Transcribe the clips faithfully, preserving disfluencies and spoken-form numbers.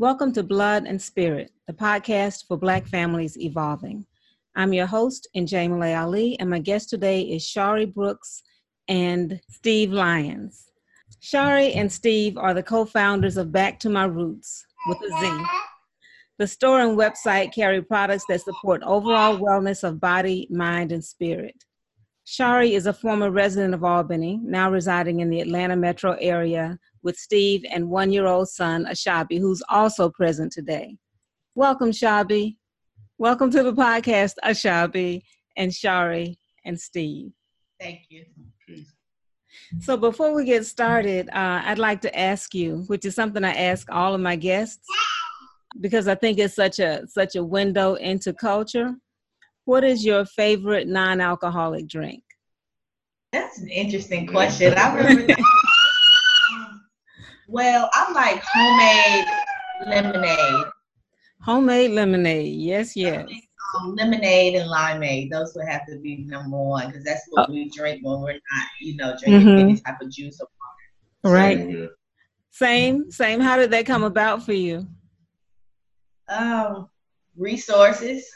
Welcome to Blood and Spirit, the podcast for Black families evolving. I'm your host, Njamele Ali, and my guest today is Shari Brooks and Steve Lyons. Shari and Steve are the co-founders of Back to My Roots, with a Z. The store and website carry products that support overall wellness of body, mind, and spirit. Shari is a former resident of Albany, now residing in the Atlanta metro area with Steve and one-year-old son, Ashabi, who's also present today. Welcome, Shabi. Welcome to the podcast, Ashabi and Shari and Steve. Thank you. So before we get started, uh, I'd like to ask you, which is something I ask all of my guests, because I think it's such a such a window into culture. What is your favorite non-alcoholic drink? That's an interesting question. I remember. Well, I like homemade lemonade. Homemade lemonade, yes, yes. Um, lemonade and limeade; those would have to be number one because that's what oh. we drink when we're not, you know, drinking mm-hmm. any type of juice or water. Right. So, same, same. How did that come about for you? Um, resources.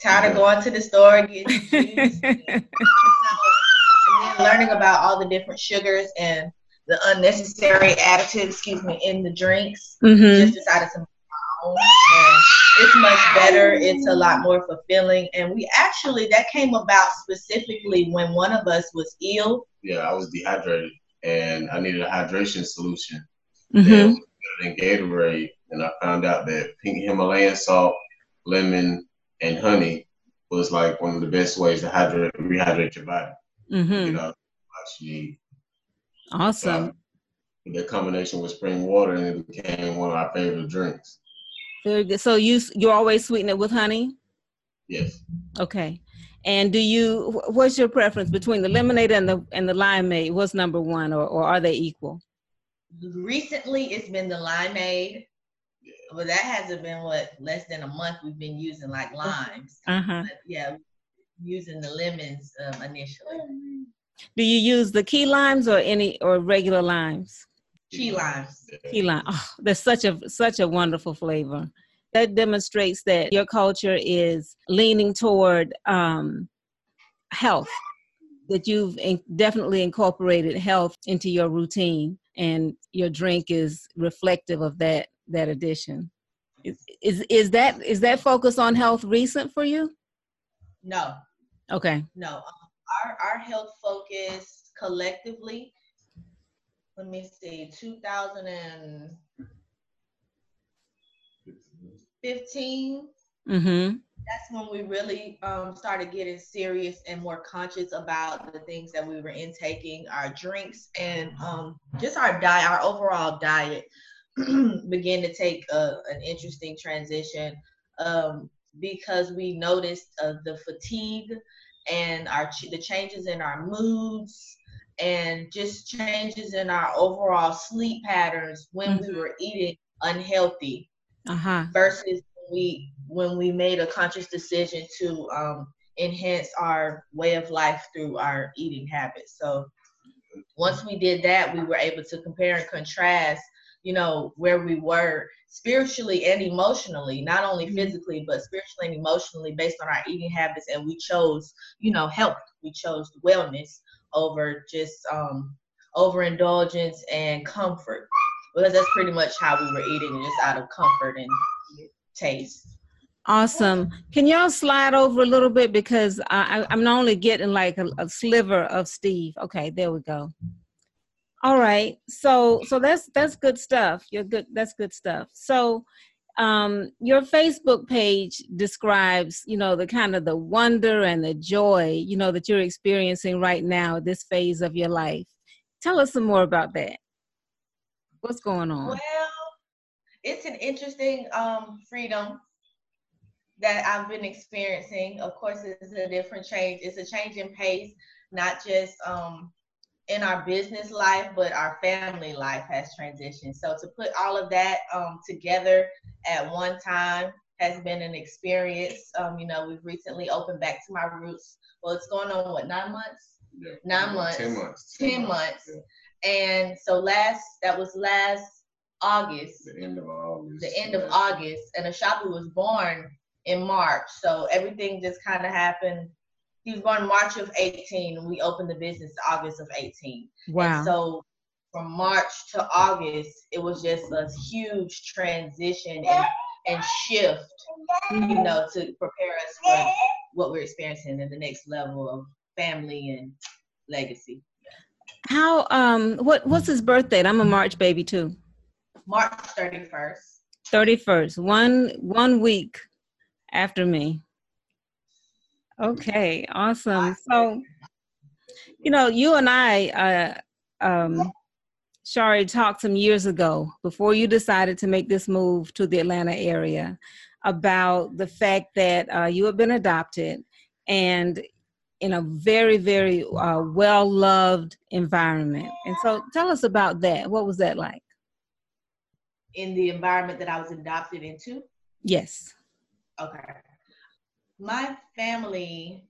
Tired of going to the store, getting juice, and, and then learning about all the different sugars and the unnecessary additives, excuse me, in the drinks. Mm-hmm. Just decided to make my own. And it's much better. It's a lot more fulfilling. And we actually, that came about specifically when one of us was ill. Yeah, I was dehydrated, and I needed a hydration solution. Mm-hmm. And it was better than Gatorade, and I found out that pink Himalayan salt, lemon, and honey was like one of the best ways to hydrate, rehydrate your body. Mm-hmm. You know, you need. Awesome. So the combination with spring water, and it became one of our favorite drinks. Very good. So you you always sweeten it with honey? Yes. Okay. And do you? What's your preference between the lemonade and the and the limeade? What's number one, or or are they equal? Recently, it's been the limeade. Well, that hasn't been what less than a month we've been using like limes. Uh-huh. But yeah, using the lemons um, initially. Do you use the key limes or any or regular limes? Key limes. Key lime. Oh, that's such a such a wonderful flavor. That demonstrates that your culture is leaning toward um, health. That you've in- definitely incorporated health into your routine, and your drink is reflective of that. That addition is, is is that is that focus on health recent for you? No. Okay. No, um, our our health focus collectively. Let me see, two thousand fifteen. Mm-hmm. That's when we really um, started getting serious and more conscious about the things that we were intaking, our drinks, and um, just our diet, our overall diet. Begin to take a, an interesting transition um, because we noticed uh, the fatigue and our ch- the changes in our moods and just changes in our overall sleep patterns when mm-hmm. we were eating unhealthy uh-huh. versus we when we made a conscious decision to um, enhance our way of life through our eating habits. So once we did that, we were able to compare and contrast, you know, where we were spiritually and emotionally, not only physically, but spiritually and emotionally based on our eating habits. And we chose, you know, health. We chose wellness over just um, overindulgence and comfort, because that's pretty much how we were eating, just out of comfort and taste. Awesome. Can y'all slide over a little bit? Because I, I'm only getting like a, a sliver of Steve. Okay, there we go. All right, so so that's that's good stuff. You're good. That's good stuff. So, um, your Facebook page describes, you know, the kind of the wonder and the joy, you know, that you're experiencing right now, this phase of your life. Tell us some more about that. What's going on? Well, it's an interesting um, freedom that I've been experiencing. Of course, it's a different change. It's a change in pace, not just. Um, in our business life, but our family life has transitioned. So to put all of that um, together at one time has been an experience. Um, you know, we've recently opened Back to My Roots. Well, it's going on, what, nine months? Yeah. Nine yeah. months. Ten months. Ten, Ten months. months. Yeah. And so last, that was last August. The end of August. The end of August. And Ashabi was born in March. So everything just kind of happened. He was born March of eighteen, and we opened the business August of eighteen. Wow. And so from March to August, it was just a huge transition and, and shift, you know, to prepare us for what we're experiencing in the next level of family and legacy. How, um, what, what's his birthday? I'm a March baby too. March thirty-first. thirty-first, one, one week after me. Okay, awesome. So, you know, you and I, uh, um, Shari, talked some years ago, before you decided to make this move to the Atlanta area, about the fact that uh, you have been adopted and in a very, very uh, well-loved environment. And so tell us about that. What was that like? In the environment that I was adopted into? Yes. Okay. My family,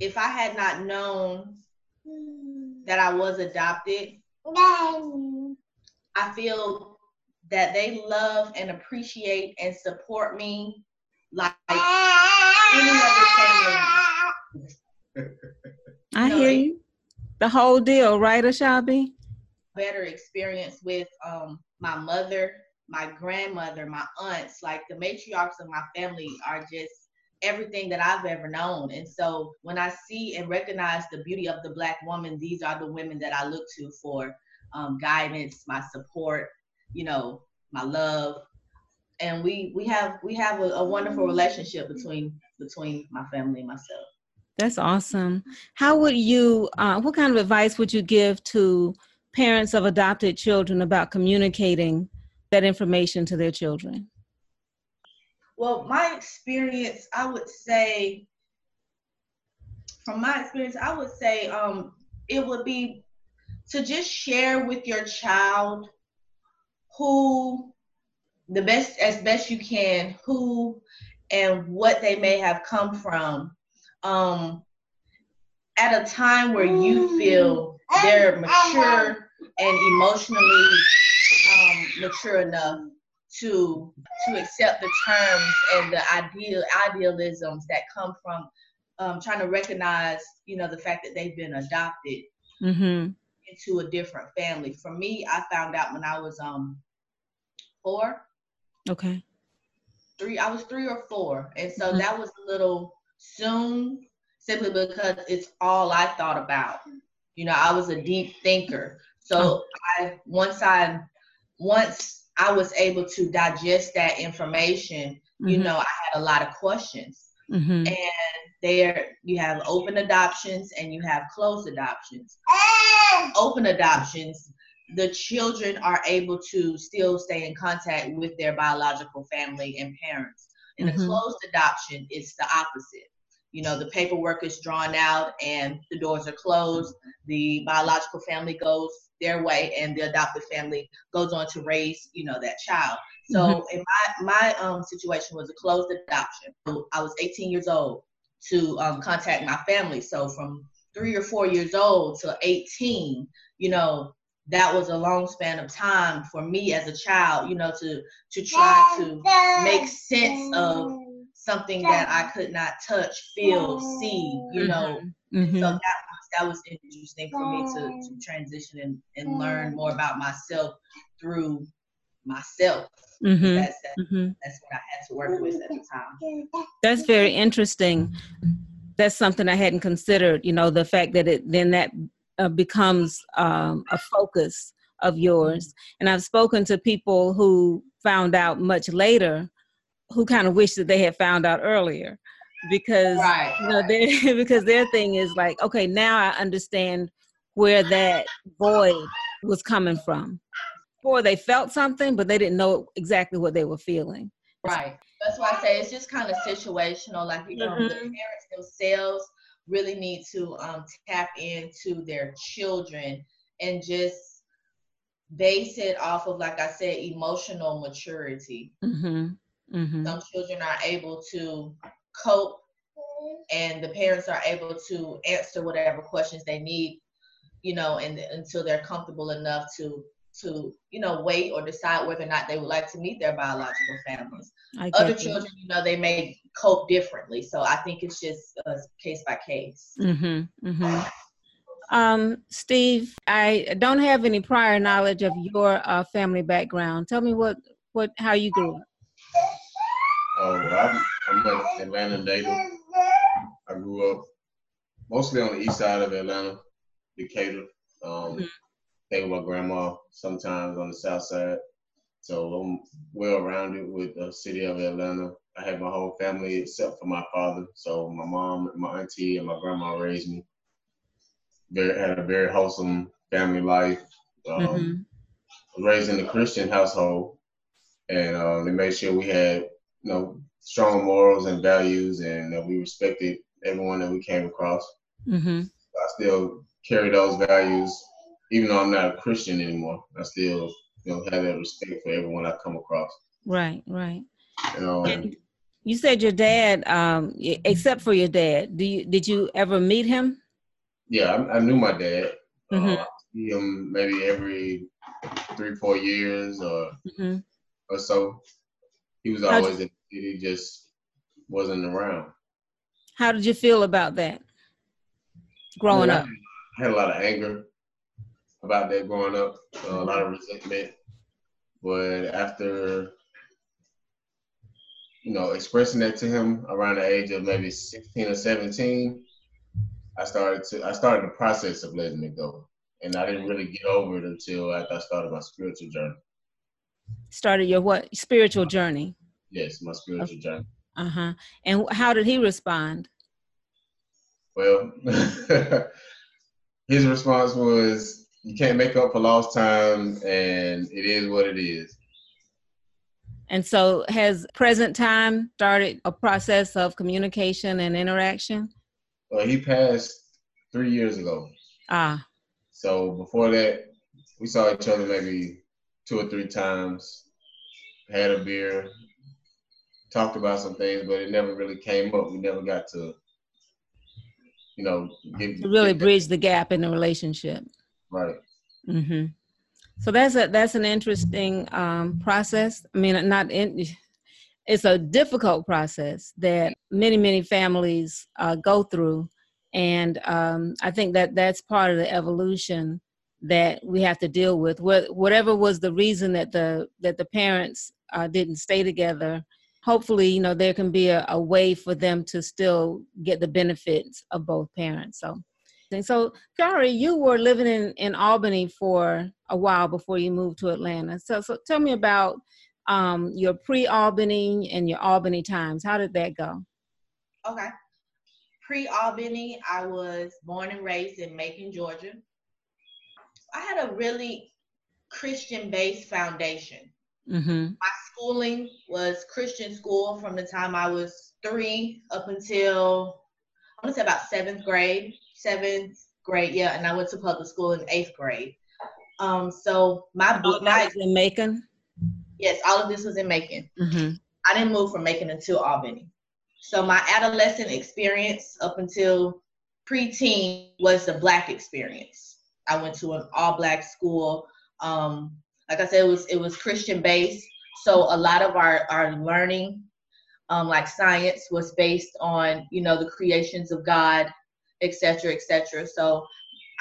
if I had not known that I was adopted, I feel that they love and appreciate and support me like any other family. I you know, hear you. The whole deal, right, Ashabi? Better experience with um, my mother, my grandmother, my aunts. Like, the matriarchs of my family are just everything that I've ever known. And so when I see and recognize the beauty of the Black woman, these are the women that I look to for um, guidance, my support, you know, my love. And we we have we have a, a wonderful relationship between between my family and myself. That's awesome. How would you, uh, what kind of advice would you give to parents of adopted children about communicating that information to their children? Well, my experience, I would say, from my experience, I would say um, it would be to just share with your child who, the best, as best you can, who and what they may have come from. Um, at a time where you feel they're mature and emotionally um, mature enough to to accept the terms and the ideal idealisms that come from um, trying to recognize, you know, the fact that they've been adopted mm-hmm. into a different family. For me, I found out when I was um four. Okay. Three. I was three or four, and so mm-hmm. that was a little soon, simply because it's all I thought about. You know, I was a deep thinker. So I once I once I was able to digest that information, mm-hmm. you know, I had a lot of questions. Mm-hmm. And there you have open adoptions and you have closed adoptions. Open adoptions, the children are able to still stay in contact with their biological family and parents. In a closed adoption, it's the opposite. You know, the paperwork is drawn out and the doors are closed. The biological family goes their way and the adopted family goes on to raise, you know, that child. So mm-hmm. in my, my um, situation was a closed adoption. I was eighteen years old to um, contact my family. So from three or four years old to eighteen, you know, that was a long span of time for me as a child, you know, to, to try to make sense of something that I could not touch, feel, see, you know. Mm-hmm. So that was, that was interesting for me to, to transition and, and learn more about myself through myself. Mm-hmm. That's, that's, mm-hmm. that's what I had to work with at the time. That's very interesting. That's something I hadn't considered, you know, the fact that it then that Uh, becomes um, a focus of yours. And I've spoken to people who found out much later who kind of wish that they had found out earlier, because right, you know, right. because their thing is like, okay, now I understand where that void was coming from. Or they felt something, but they didn't know exactly what they were feeling. Right. That's why I say it's just kind of situational. Like, you know, mm-hmm. the parents themselves really need to um, tap into their children and just base it off of, like I said, emotional maturity. Mm-hmm. Mm-hmm. Some children are able to cope and the parents are able to answer whatever questions they need, you know, and until they're comfortable enough to to, you know, wait or decide whether or not they would like to meet their biological families. Other children, you know, they may cope differently. So I think it's just uh, case by case. Mm-hmm. Mm-hmm. Um, Steve, I don't have any prior knowledge of your uh, family background. Tell me what, what, how you grew up. Oh, I'm, I'm an Atlanta native. I grew up mostly on the east side of Atlanta, Decatur. Um, mm-hmm. Stayed with my grandma sometimes on the south side. So I'm well-rounded with the city of Atlanta. I had my whole family except for my father. So my mom, and my auntie, and my grandma raised me. Very, had a very wholesome family life. Um, mm-hmm. Raised in a Christian household, and uh, they made sure we had, you know, strong morals and values, and that we respected everyone that we came across. Mm-hmm. I still carry those values, even though I'm not a Christian anymore. I still, you know, have that respect for everyone I come across. Right, right. You know, and you said your dad, um, except for your dad, do you, did you ever meet him? Yeah, I, I knew my dad. Mm-hmm. uh, I see him maybe every three, four years or mm-hmm. or so. He was always in the city, just wasn't around. How did you feel about that growing I mean, up? I had a lot of anger about that growing up, uh, a lot of resentment. But after, you know, expressing that to him around the age of maybe sixteen or seventeen, I started to I started the process of letting it go, and I didn't really get over it until I, I started my spiritual journey. Started your what? Spiritual journey. Yes, my spiritual okay. journey. Uh huh. And how did he respond? Well, his response was, "You can't make up for lost time, and it is what it is." And so, has present time started a process of communication and interaction? Well, he passed three years ago. Ah. So before that, we saw each other maybe two or three times, had a beer, talked about some things, but it never really came up. We never got to, you know, get, to really get bridge the gap in the relationship. Right. Mm-hmm. So that's a that's an interesting um, process. I mean, not in. It's a difficult process that many, many families uh, go through. And um, I think that that's part of the evolution that we have to deal with. Wh- whatever was the reason that the that the parents uh, didn't stay together, hopefully, you know, there can be a, a way for them to still get the benefits of both parents. So, and so Shari, you were living in, in Albany for a while before you moved to Atlanta. So, so tell me about Um, your pre-Albany and your Albany times. How did that go? Okay. Pre-Albany, I was born and raised in Macon, Georgia. I had a really Christian-based foundation. Mm-hmm. My schooling was Christian school from the time I was three up until, I want to say about seventh grade. Seventh grade, yeah. And I went to public school in eighth grade. Um, so my... Oh, my was in Macon? Yes, all of this was in Macon. Mm-hmm. I didn't move from Macon until Albany. So my adolescent experience up until preteen was the Black experience. I went to an all-Black school. Um, like I said, it was it was Christian-based. So a lot of our, our learning, um, like science, was based on, you know, the creations of God, et cetera, et cetera. So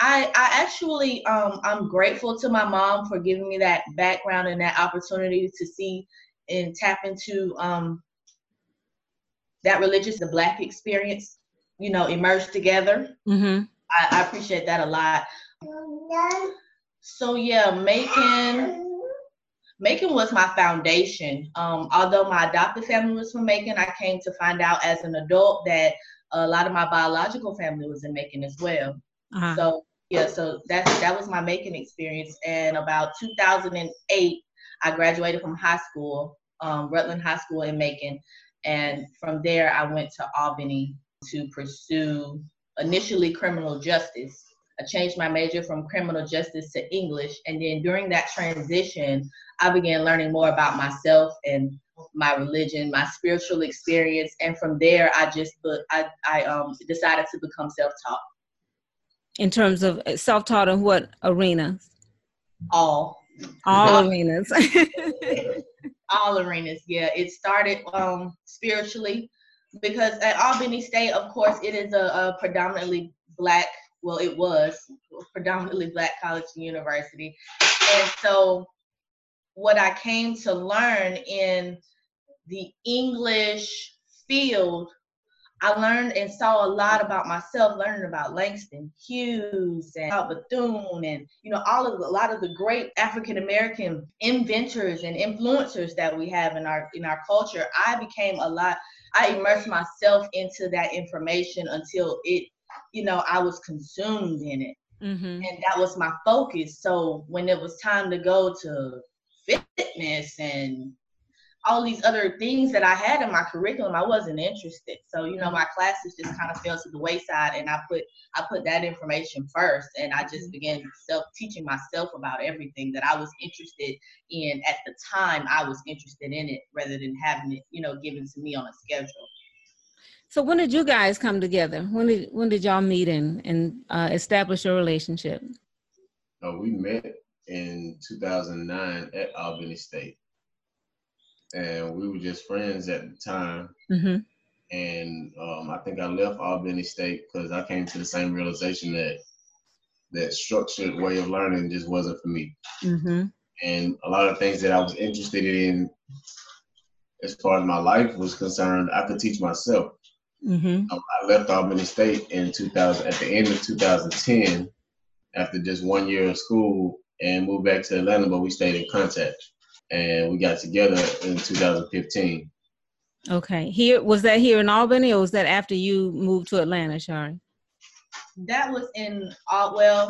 I, I actually, um, I'm grateful to my mom for giving me that background and that opportunity to see and tap into um, that religious, the Black experience, you know, emerged together. Mm-hmm. I, I appreciate that a lot. So yeah, Macon, Macon was my foundation. Um, although my adopted family was from Macon, I came to find out as an adult that a lot of my biological family was in Macon as well. Uh-huh. So yeah, so that's that was my Macon experience. And about two thousand eight, I graduated from high school, um, Rutland High School in Macon, and from there I went to Albany to pursue initially criminal justice. I changed my major from criminal justice to English, and then during that transition, I began learning more about myself and my religion, my spiritual experience, and from there I just I I um decided to become self-taught. In terms of self-taught in what arenas? All. All arenas. All arenas, yeah. It started um, spiritually, because at Albany State, of course, it is a, a predominantly black, well, it was predominantly black college and university. And so what I came to learn in the English field, I learned and saw a lot about myself, learning about Langston Hughes and Bethune and, you know, all of the, a lot of the great African-American inventors and influencers that we have in our in our culture. I became a lot, I immersed myself into that information until it, you know, I was consumed in it. Mm-hmm. And that was my focus. So when it was time to go to fitness and all these other things that I had in my curriculum, I wasn't interested. So, you know, my classes just kind of fell to the wayside, and I put I put that information first, and I just began self teaching myself about everything that I was interested in at the time. I was interested in it rather than having it, you know, given to me on a schedule. So when did you guys come together? When did when did y'all meet and, and uh, establish your relationship? Oh, we met in two thousand nine at Albany State. And we were just friends at the time. Mm-hmm. And um, I think I left Albany State because I came to the same realization that that structured way of learning just wasn't for me. Mm-hmm. And a lot of things that I was interested in as far as my life was concerned, I could teach myself. Mm-hmm. I left Albany State in two thousand, at the end of two thousand ten, after just one year of school, and moved back to Atlanta, but we stayed in contact. And we got together in two thousand fifteen. Okay. Here, was that here in Albany, or was that after you moved to Atlanta, Shari? That was in, uh, well.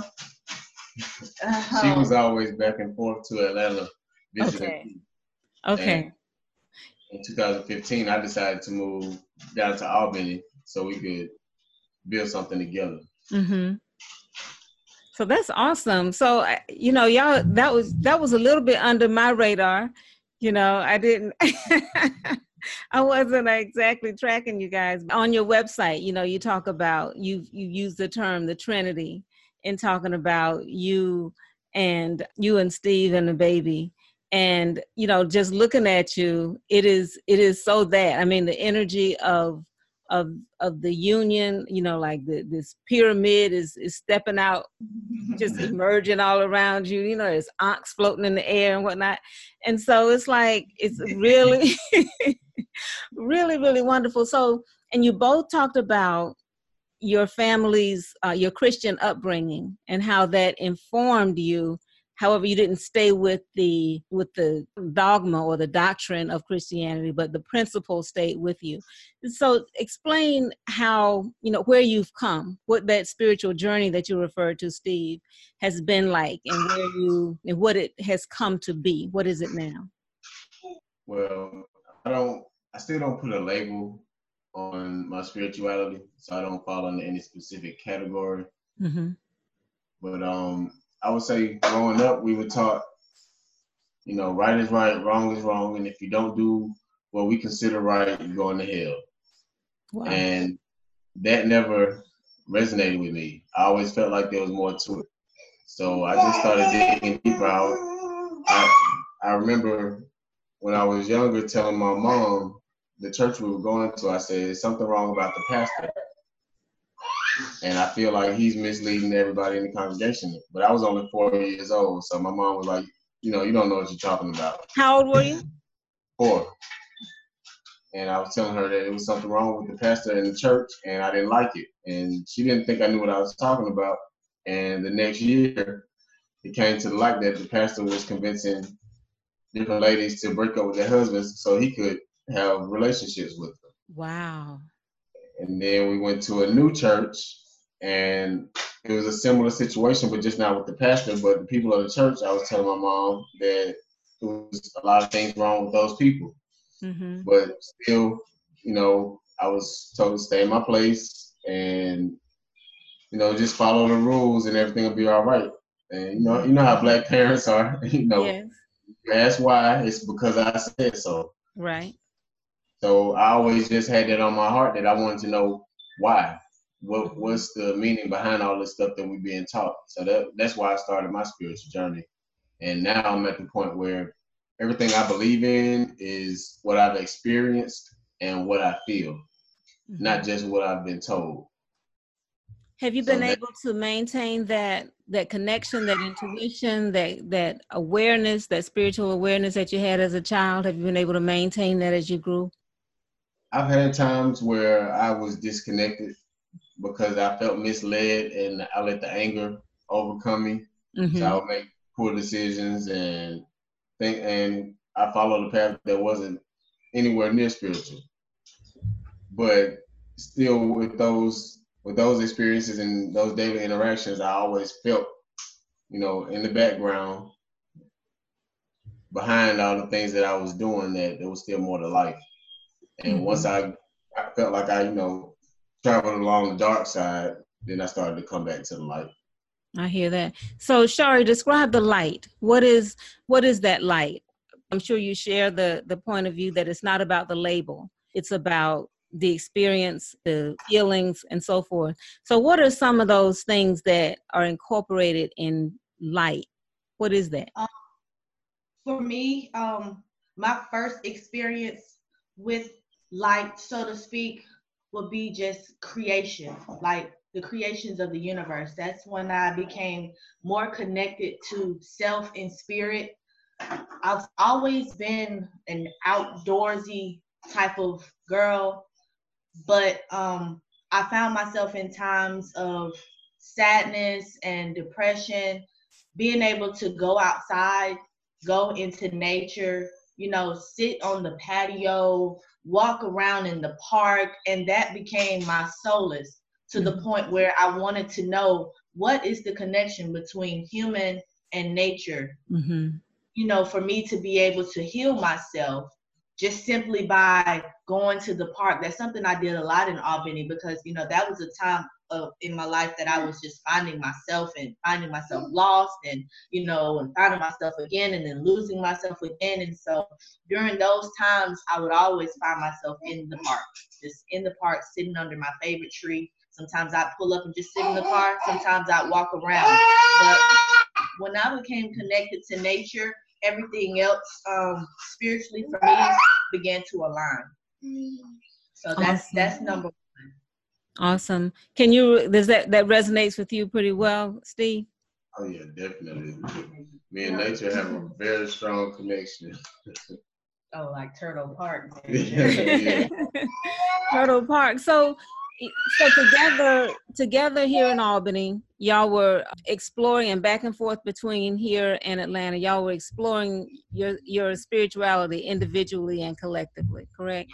Um, she was always back and forth to Atlanta visiting. Okay. Okay. In two thousand fifteen, I decided to move down to Albany so we could build something together. Mm-hmm. So that's awesome. So, you know, y'all, that was, that was a little bit under my radar. You know, I didn't, I wasn't exactly tracking you guys. On your website, you know, you talk about, you you use the term, the Trinity, in talking about you and you and Steve and the baby. And, you know, just looking at you, it is, it is so that, I mean, the energy of, of of the union, you know, like the, this pyramid is is stepping out, just emerging all around you, you know, there's ox floating in the air and whatnot. And so it's like, it's really, really, really wonderful. So, and you both talked about your family's, uh, your Christian upbringing and how that informed you. However, you didn't stay with the with the dogma or the doctrine of Christianity, but the principle stayed with you. So explain how, you know, where you've come, what that spiritual journey that you referred to, Steve, has been like, and where you and what it has come to be. What is it now? Well, I don't I still don't put a label on my spirituality, so I don't fall into any specific category. Mm-hmm. But um I would say growing up, we were taught, you know, right is right, wrong is wrong. And if you don't do what we consider right, you're going to hell. Wow. And that never resonated with me. I always felt like there was more to it. So I just started digging deeper out. I, I remember when I was younger telling my mom, the church we were going to, I said, there's something wrong about the pastor. And I feel like he's misleading everybody in the congregation. But I was only four years old, so my mom was like, you know, you don't know what you're talking about. How old were you? Four. And I was telling her that it was something wrong with the pastor in the church, and I didn't like it. And she didn't think I knew what I was talking about. And the next year, it came to light that the pastor was convincing different ladies to break up with their husbands so he could have relationships with them. Wow. And then we went to a new church, and it was a similar situation, but just not with the pastor, but the people of the church. I was telling my mom that there was a lot of things wrong with those people. Mm-hmm. But still, you know, I was told to stay in my place and, you know, just follow the rules and everything will be all right. And, you know, you know how black parents are, you know, yes. You ask why, it's because I said so. Right. So I always just had that on my heart that I wanted to know why. What What's the meaning behind all this stuff that we're being taught? So that that's why I started my spiritual journey And now I'm at the point where everything I believe in is what I've experienced and what I feel, mm-hmm. not just what I've been told. Have you been so able that, to maintain that that connection, that intuition, that that awareness, that spiritual awareness that you had as a child? Have you been able to maintain that as you grew? I've had times where I was disconnected because I felt misled and I let the anger overcome me. Mm-hmm. So I would make poor decisions and think, and I followed a path that wasn't anywhere near spiritual. But still with those With those experiences and those daily interactions, I always felt, you know, in the background, behind all the things that I was doing, that there was still more to life. And mm-hmm. once I, I felt like I, you know, traveled along the dark side, then I started to come back to the light. I hear that. So, Shari, describe the light. What is what is that light? I'm sure you share the the point of view that it's not about the label. It's about the experience, the feelings, and so forth. So what are some of those things that are incorporated in light? What is that? Um, for me, um, my first experience with light, so to speak, would be just creation, like the creations of the universe. That's when I became more connected to self and spirit. I've always been an outdoorsy type of girl, but um, I found myself in times of sadness and depression, being able to go outside, go into nature, you know, sit on the patio, walk around in the park, and that became my solace to the point where I wanted to know what is the connection between human and nature, mm-hmm. you know, for me to be able to heal myself just simply by going to the park. That's something I did a lot in Albany because, you know, that was a time of in my life that I was just finding myself and finding myself lost and, you know, and finding myself again and then losing myself again. And so during those times, I would always find myself in the park, just in the park, sitting under my favorite tree. Sometimes I'd pull up and just sit in the car. Sometimes I'd walk around. But when I became connected to nature, everything else um, spiritually for me began to align. So that's awesome. That's number one. Awesome. Can you, does that, that resonates with you pretty well, Steve? Oh yeah, definitely. Me and nature have a very strong connection. Oh, like Turtle Park. Yeah. Turtle Park. So, so together, together here in Albany, y'all were exploring and back and forth between here and Atlanta. Y'all were exploring your your spirituality individually and collectively, correct?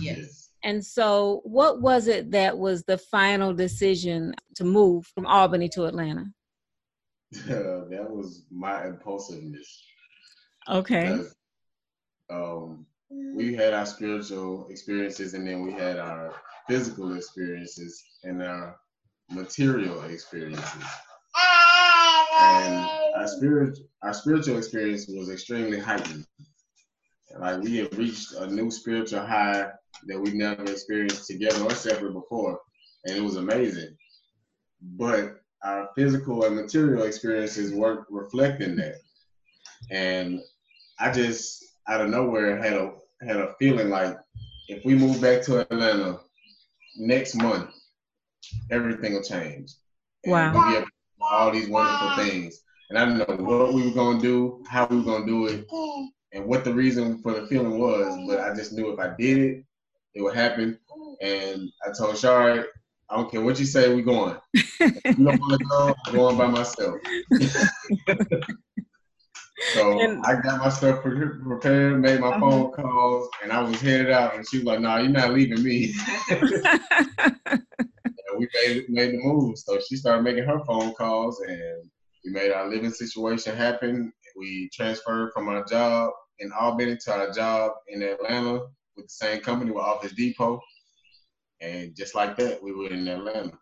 Yes. And so what was it that was the final decision to move from Albany to Atlanta? Uh, that was my impulsiveness. Okay. Because, um, we had our spiritual experiences and then we had our physical experiences and our material experiences. And our spirit, our spiritual experience was extremely heightened. Like we had reached a new spiritual high that we never experienced together or separate before. And it was amazing. But our physical and material experiences weren't reflecting that. And I just, out of nowhere, had a had a feeling like if we move back to Atlanta next month, everything will change. And wow! We'll be able to do all these wonderful things, and I didn't know what we were gonna do, how we were gonna do it, and what the reason for the feeling was. But I just knew if I did it, it would happen. And I told Shari, I don't care what you say, we're going. If you don't want to go, I'm going by myself. So and, I got my stuff prepared, made my phone calls, and I was headed out. And she was like, "No, nah, you're not leaving me." And we made, made the move. So she started making her phone calls, and we made our living situation happen. We transferred from our job in Albany to our job in Atlanta with the same company, with Office Depot. And just like that, we were in Atlanta.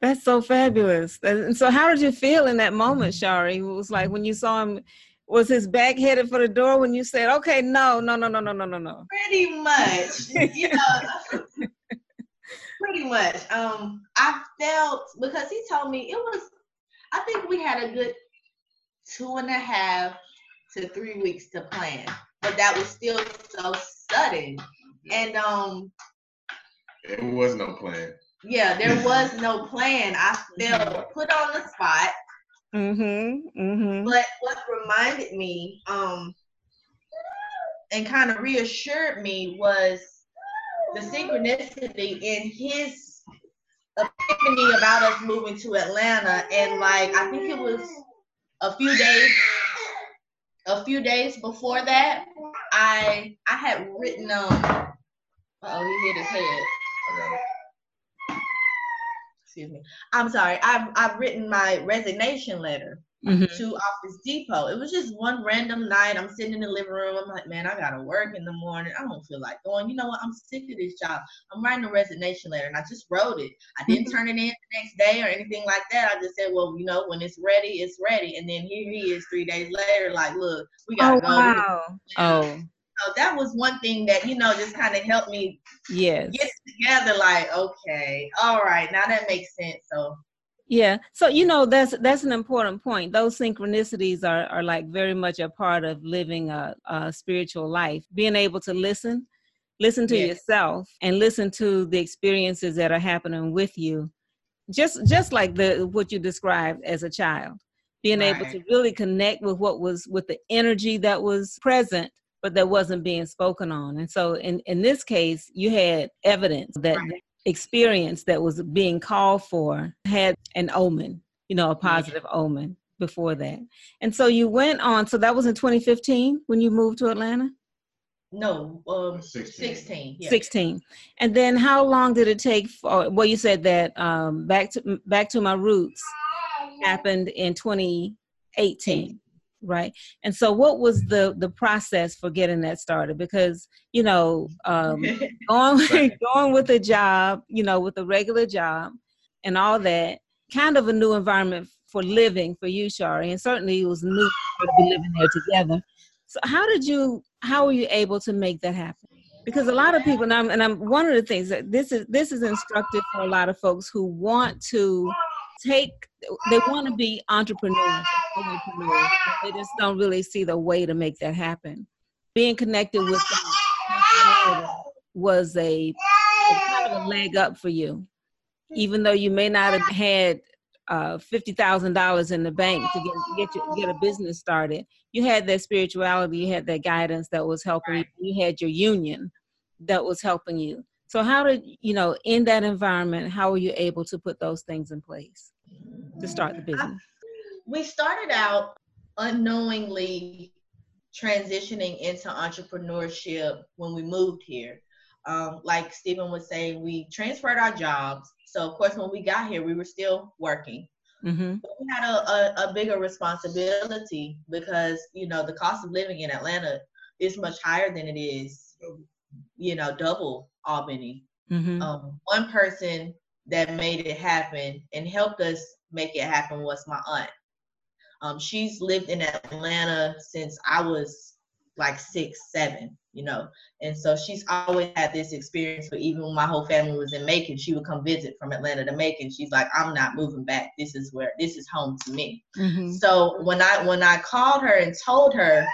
That's so fabulous. And so how did you feel in that moment, Shari? It was like when you saw him. Was his back headed for the door when you said, okay, no, no, no, no, no, no, no, no? Pretty much, you know, pretty much. Um, I felt, because he told me it was, I think we had a good two and a half to three weeks to plan. But that was still so sudden. And um, there was no plan. Yeah, there was no plan. I felt put on the spot. Mm-hmm, mm-hmm. But what reminded me um, and kind of reassured me was the synchronicity in his epiphany about us moving to Atlanta. And like, I think it was a few days, a few days before that, I I had written um. Uh-oh, he hit his head. Okay. Excuse me. I'm sorry. I've I've written my resignation letter mm-hmm. to Office Depot. It was just one random night. I'm sitting in the living room. I'm like, man, I gotta work in the morning. I don't feel like going. You know what? I'm sick of this job. I'm writing a resignation letter, and I just wrote it. I didn't turn it in the next day or anything like that. I just said, well, you know, when it's ready, it's ready. And then here he is three days later, like, look, we gotta oh, go. Wow. Oh. So that was one thing that, you know, just kind of helped me yes. get together, like, okay, all right, now that makes sense. So yeah, so you know, that's that's an important point. Those synchronicities are, are like very much a part of living a, a spiritual life, being able to listen, listen to yes. yourself and listen to the experiences that are happening with you, just just like the what you described as a child, being right. able to really connect with what was, with the energy that was present, but that wasn't being spoken on. And so in, in this case, you had evidence that right. the experience that was being called for had an omen, you know, a positive yeah. omen before that. And so you went on, so that was in twenty fifteen when you moved to Atlanta? No, um, sixteen. sixteen. Yeah. sixteen. And then how long did it take for, well, you said that um, back to back to my roots happened in twenty eighteen. Right. And so what was the, the process for getting that started? Because, you know, um, going, going with a job, you know, with a regular job and all that, kind of a new environment for living for you, Shari. And certainly it was new to be living there together. So how did you, how were you able to make that happen? Because a lot of people, and I'm, and I'm one of the things that this is, this is instructive for a lot of folks who want to take, they want to be entrepreneurs, entrepreneurs, but they just don't really see the way to make that happen. Being connected with them was a, a kind of a leg up for you, even though you may not have had uh, fifty thousand dollars in the bank to get get, your, get a business started. You had that spirituality, you had that guidance that was helping you. You had your union that was helping you. So how did, you know, in that environment, how were you able to put those things in place to start the business? I, we started out unknowingly transitioning into entrepreneurship when we moved here. Um, like Steven was saying, we transferred our jobs. So, of course, when we got here, we were still working. Mm-hmm. But we had a, a, a bigger responsibility because, you know, the cost of living in Atlanta is much higher than it is, you know, double Albany. Mm-hmm. Um, one person that made it happen and helped us make it happen was my aunt. Um, she's lived in Atlanta since I was like six, seven, you know, and so she's always had this experience. But even when my whole family was in Macon, she would come visit from Atlanta to Macon. She's like, I'm not moving back. This is where, this is home to me. Mm-hmm. So when I when I called her and told her,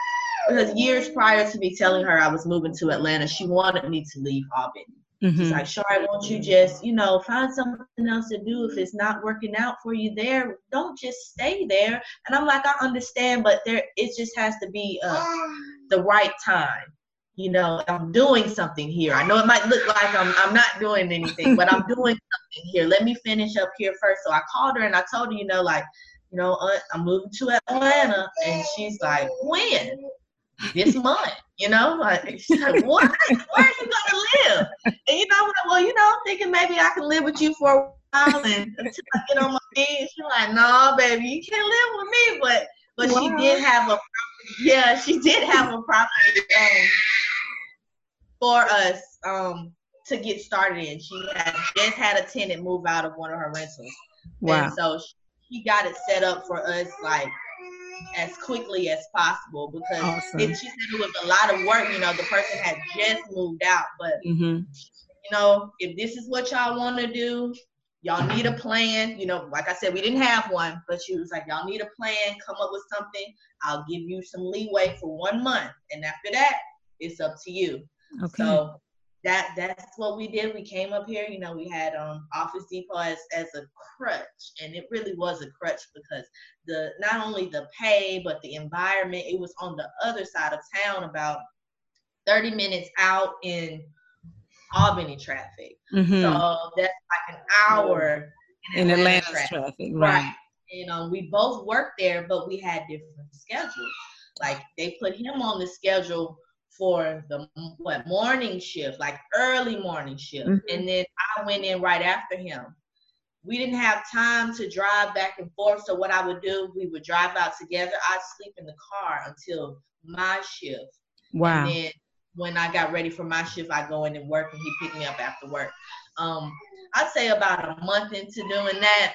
because years prior to me telling her I was moving to Atlanta, she wanted me to leave Albany. Mm-hmm. She's like, Shari, won't you just, you know, find something else to do? If it's not working out for you there, don't just stay there. And I'm like, I understand, but there, it just has to be uh, the right time. You know, I'm doing something here. I know it might look like I'm I'm not doing anything, but I'm doing something here. Let me finish up here first. So I called her and I told her, you know, like, you know, Aunt, I'm moving to Atlanta. And she's like, when? This month, you know, like, she's like, what? Where are you gonna live? And you know, well, you know, I'm thinking maybe I can live with you for a while and until I get on my feet. She's like, no, baby, you can't live with me. But but wow. she did have a property. Yeah, she did have a property um, for us um, to get started in. She had just had a tenant move out of one of her rentals. Wow. And so she, she got it set up for us, like, as quickly as possible because awesome. It, she said it was a lot of work. You know, the person had just moved out, but mm-hmm. you know, if this is what y'all want to do, y'all need a plan. You know, like I said, we didn't have one, but she was like, y'all need a plan, come up with something. I'll give you some leeway for one month. And after that, it's up to you. Okay. So that, that's what we did. We came up here, you know, we had um, Office Depot as, as a crutch. And it really was a crutch because the not only the pay, but the environment, it was on the other side of town, about thirty minutes out in Albany traffic. Mm-hmm. So that's like an hour in, in Atlanta traffic. traffic right. right. And um, we both worked there, but we had different schedules. Like they put him on the schedule for the what morning shift, like early morning shift. Mm-hmm. And then I went in right after him. We didn't have time to drive back and forth. So what I would do, we would drive out together. I'd sleep in the car until my shift. Wow. And then when I got ready for my shift, I go in and work, and he picked me up after work. Um, I'd say about a month into doing that,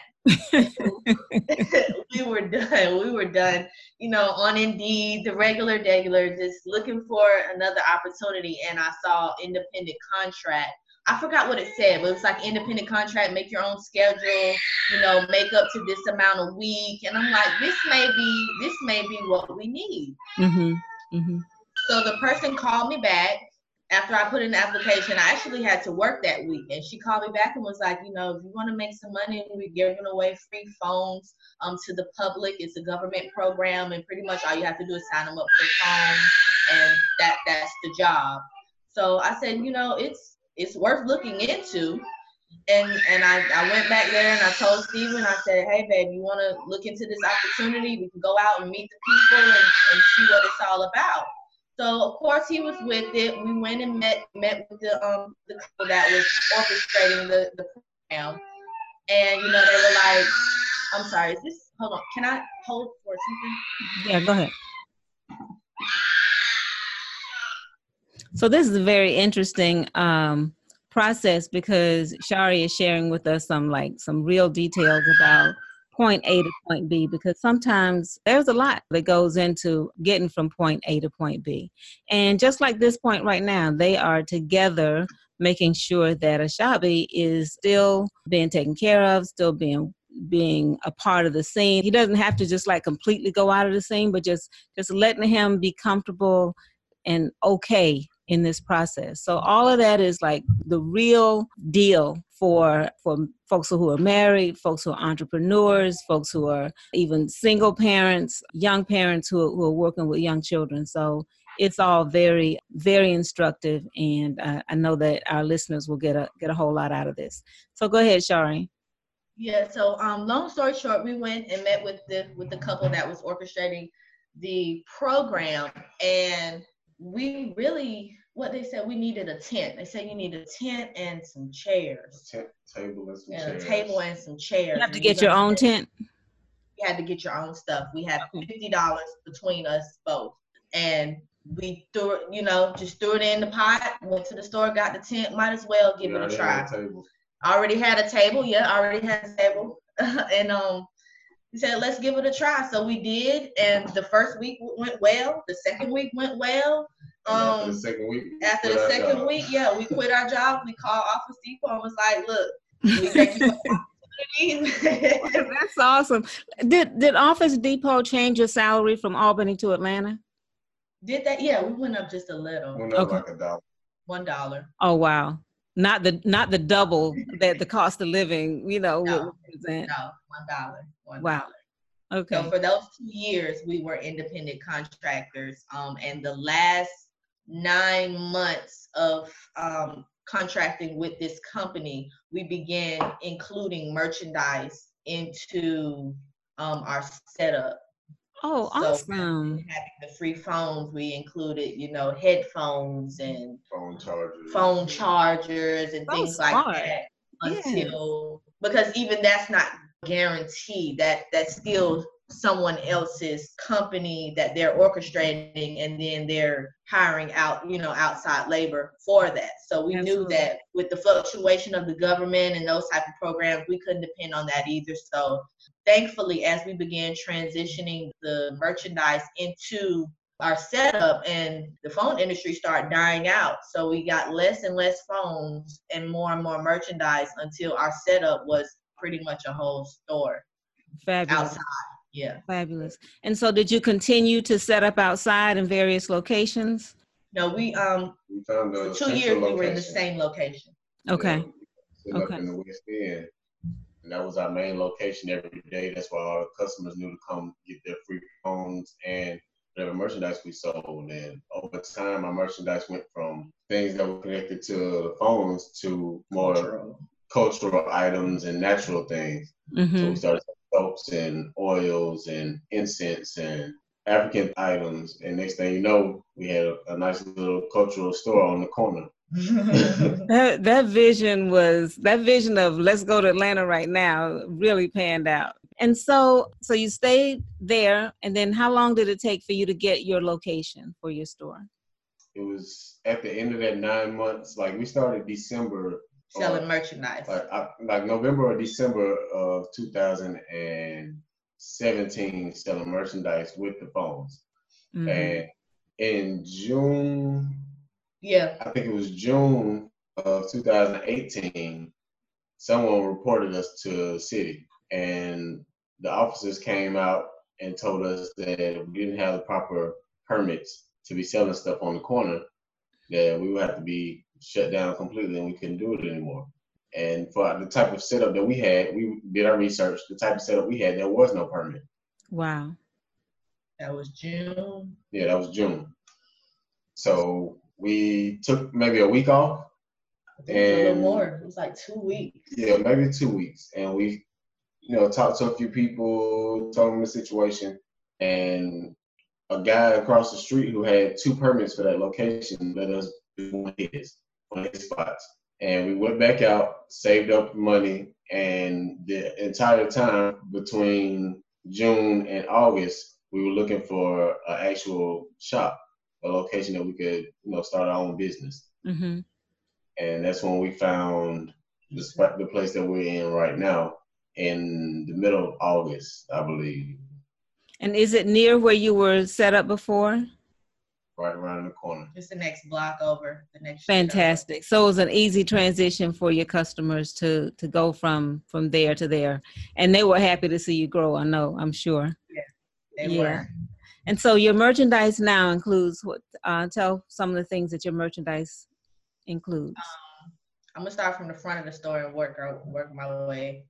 we were done. We were done, you know, on Indeed, the regular, regular, just looking for another opportunity. And I saw independent contract. I forgot what it said, but it was like independent contract, make your own schedule, you know, make up to this amount a week. And I'm like, this may be, this may be what we need. Mm-hmm. Mm-hmm. So the person called me back after I put in the application. I actually had to work that week, and she called me back and was like, you know, if you want to make some money, we're giving away free phones um, to the public. It's a government program, and pretty much all you have to do is sign them up for phones, and that that's the job. So I said, you know, it's it's worth looking into. And and I, I went back there and I told Steven, I said, hey, babe, you want to look into this opportunity? We can go out and meet the people and, and see what it's all about. So of course he was with it. We went and met met with the um the people that was orchestrating the, the program, and you know they were like, I'm sorry, is this? Hold on, can I hold for something? Yeah, go ahead. So this is a very interesting um process because Shari is sharing with us some like some real details about point A to point B, because sometimes there's a lot that goes into getting from point A to point B. And just like this point right now, they are together making sure that Ashabi is still being taken care of, still being being a part of the scene. He doesn't have to just like completely go out of the scene, but just, just letting him be comfortable and okay in this process. So all of that is like the real deal for for folks who are married, folks who are entrepreneurs, folks who are even single parents, young parents who are, who are working with young children. So it's all very, very instructive. And uh, I know that our listeners will get a, get a whole lot out of this. So go ahead, Shari. Yeah. So um, long story short, we went and met with the, with the couple that was orchestrating the program, and we really, what they said, we needed a tent. They said you need a tent and some chairs. A t- table and some and chairs. A table and some chairs. You have to get your own tent? You had to get your own stuff. We had fifty dollars between us both. And we threw it, you know, just threw it in the pot, went to the store, got the tent, might as well give yeah, it a try. Had a already had a table, yeah, already had a table. and um, he said, let's give it a try. So we did, and the first week went well. The second week went well. Um, after the second week, after the second week, yeah, we quit our job. We called Office Depot and was like, "Look, we thank you for the opportunity." That's awesome. Did did Office Depot change your salary from Albany to Atlanta? Did that? Yeah, we went up just a little. Went up okay. like a dollar. One dollar. Oh wow! Not the not the double that the cost of living. You know, no, no, one dollar. One wow. dollar. Okay. So for those two years, we were independent contractors, um, and the last nine months of um, contracting with this company, we began including merchandise into um, our setup. Oh, awesome. So having the free phones, we included, you know, headphones and phone chargers, phone chargers and so things smart. like that. Until yeah. Because even that's not guaranteed. That that's still someone else's company that they're orchestrating, and then they're hiring out, you know, outside labor for that. So we Absolutely. knew that with the fluctuation of the government and those type of programs, we couldn't depend on that either. So thankfully, as we began transitioning the merchandise into our setup, and the phone industry started dying out. So we got less and less phones and more and more merchandise until our setup was pretty much a whole store. Fabulous. Outside. Yeah. Fabulous. And so did you continue to set up outside in various locations? No, we, um, we found for two years location. We were in the same location. Okay. You know, okay. Up in the West End. And that was our main location every day. That's why all the customers knew to come get their free phones and whatever merchandise we sold. And over time, our merchandise went from things that were connected to the phones to more cultural, cultural items and natural things. Mm-hmm. So we started soaps and oils and incense and African items. And next thing you know, we had a, a nice little cultural store on the corner. that, that vision was, that vision of let's go to Atlanta right now really panned out. And so, so you stayed there, and then how long did it take for you to get your location for your store? It was at the end of that nine months. Like we started December selling or, merchandise, like, I, like November or December of two thousand seventeen, selling merchandise with the phones. Mm-hmm. And in June, yeah, I think it was June of two thousand eighteen, someone reported us to the city. And the officers came out and told us that we didn't have the proper permits to be selling stuff on the corner, that we would have to be shut down completely and we couldn't do it anymore. And for the type of setup that we had, we did our research, the type of setup we had, there was no permit. Wow. That was June? Yeah, that was June. So we took maybe a week off. I think and, it was a little more. It was like two weeks. Yeah, maybe two weeks. And we... you know, talked to a few people, told them the situation, and a guy across the street who had two permits for that location let us do one of his, one of his spots. And we went back out, saved up money, and the entire time between June and August, we were looking for an actual shop, a location that we could, you know, start our own business. Mm-hmm. And that's when we found the spot, the place that we're in right now, in the middle of August, I believe. And is it near where you were set up before? Right around the corner. It's the next block over. The next. Fantastic. So it was an easy transition for your customers to to go from from there to there, and they were happy to see you grow. I know. I'm sure. Yeah, they yeah. were. And so your merchandise now includes what? Uh, tell some of the things that your merchandise includes. Um, I'm gonna start from the front of the store and work work my way.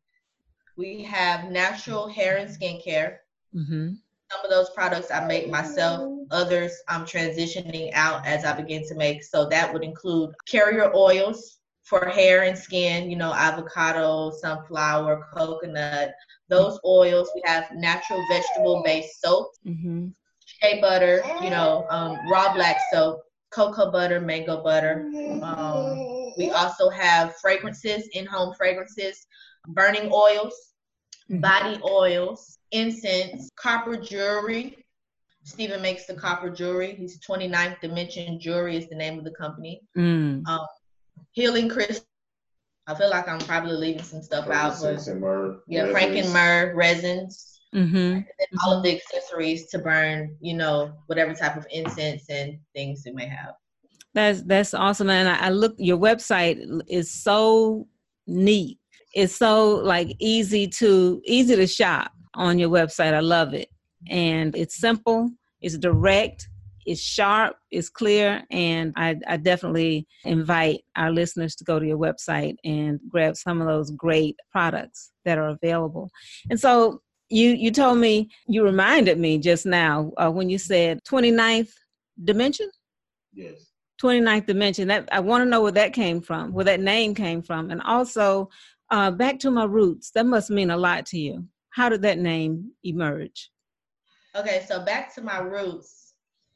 We have natural hair and skincare. Mm-hmm. Some of those products I make myself. Others I'm transitioning out as I begin to make. So that would include carrier oils for hair and skin, you know, avocado, sunflower, coconut. Those oils. We have natural vegetable-based soap, mm-hmm. shea butter, you know, um, raw black soap, cocoa butter, mango butter. Um, we also have fragrances, in-home fragrances. Burning oils, body oils, incense, copper jewelry. Steven makes the copper jewelry. He's twenty-ninth Dimension Jewelry is the name of the company. Mm. Um, healing crystals. I feel like I'm probably leaving some stuff out. But, and myrrh, yeah, resins. Frank and myrrh resins. Mm-hmm. And then all of the accessories to burn, you know, whatever type of incense and things you may have. That's that's awesome. And I, I look, your website is so neat. It's so like easy to easy to shop on your website. I love it. And it's simple, it's direct, it's sharp, it's clear. And I, I definitely invite our listeners to go to your website and grab some of those great products that are available. And so you, you told me, you reminded me just now uh, when you said twenty-ninth Dimension? Yes. twenty-ninth Dimension. That I want to know where that came from, where that name came from. And also, Uh, Back to My Roots, that must mean a lot to you. How did that name emerge? Okay, so Back to My Roots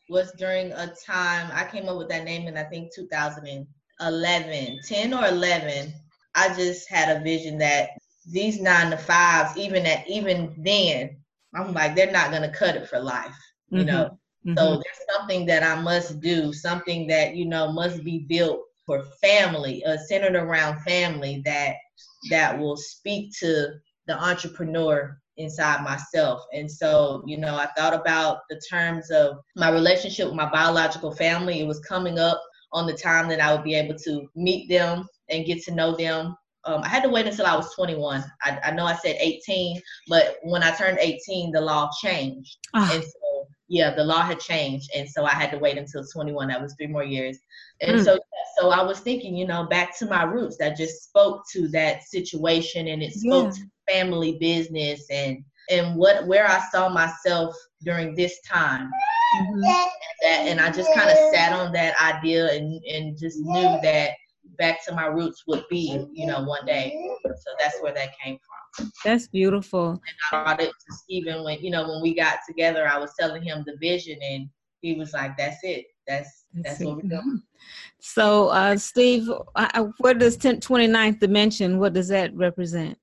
was during a time, I came up with that name in I think two thousand eleven, ten or eleven. I just had a vision that these nine to fives, even at even then, I'm like, they're not gonna cut it for life, you mm-hmm. know? Mm-hmm. So there's something that I must do, something that, you know, must be built for family, uh, centered around family that that will speak to the entrepreneur inside myself. And so, you know, I thought about the terms of my relationship with my biological family. It was coming up on the time that I would be able to meet them and get to know them. Um, I had to wait until I was twenty-one. I, I know I said eighteen, but when I turned eighteen, the law changed. Oh. And so, yeah, the law had changed. And so I had to wait until twenty-one. That was three more years. And mm. so, so I was thinking, you know, back to my roots. That just spoke to that situation, and it spoke yeah. to family business and, and what, where I saw myself during this time. Mm-hmm. That, and I just kind of sat on that idea and, and just knew that back to my roots would be, you know, one day. So that's where that came from. That's beautiful. And I brought it to Steven when, you know, when we got together, I was telling him the vision, and he was like, that's it. That's, that's, that's what we're doing. So, uh, Steve, uh, what does twenty-ninth Dimension, what does that represent?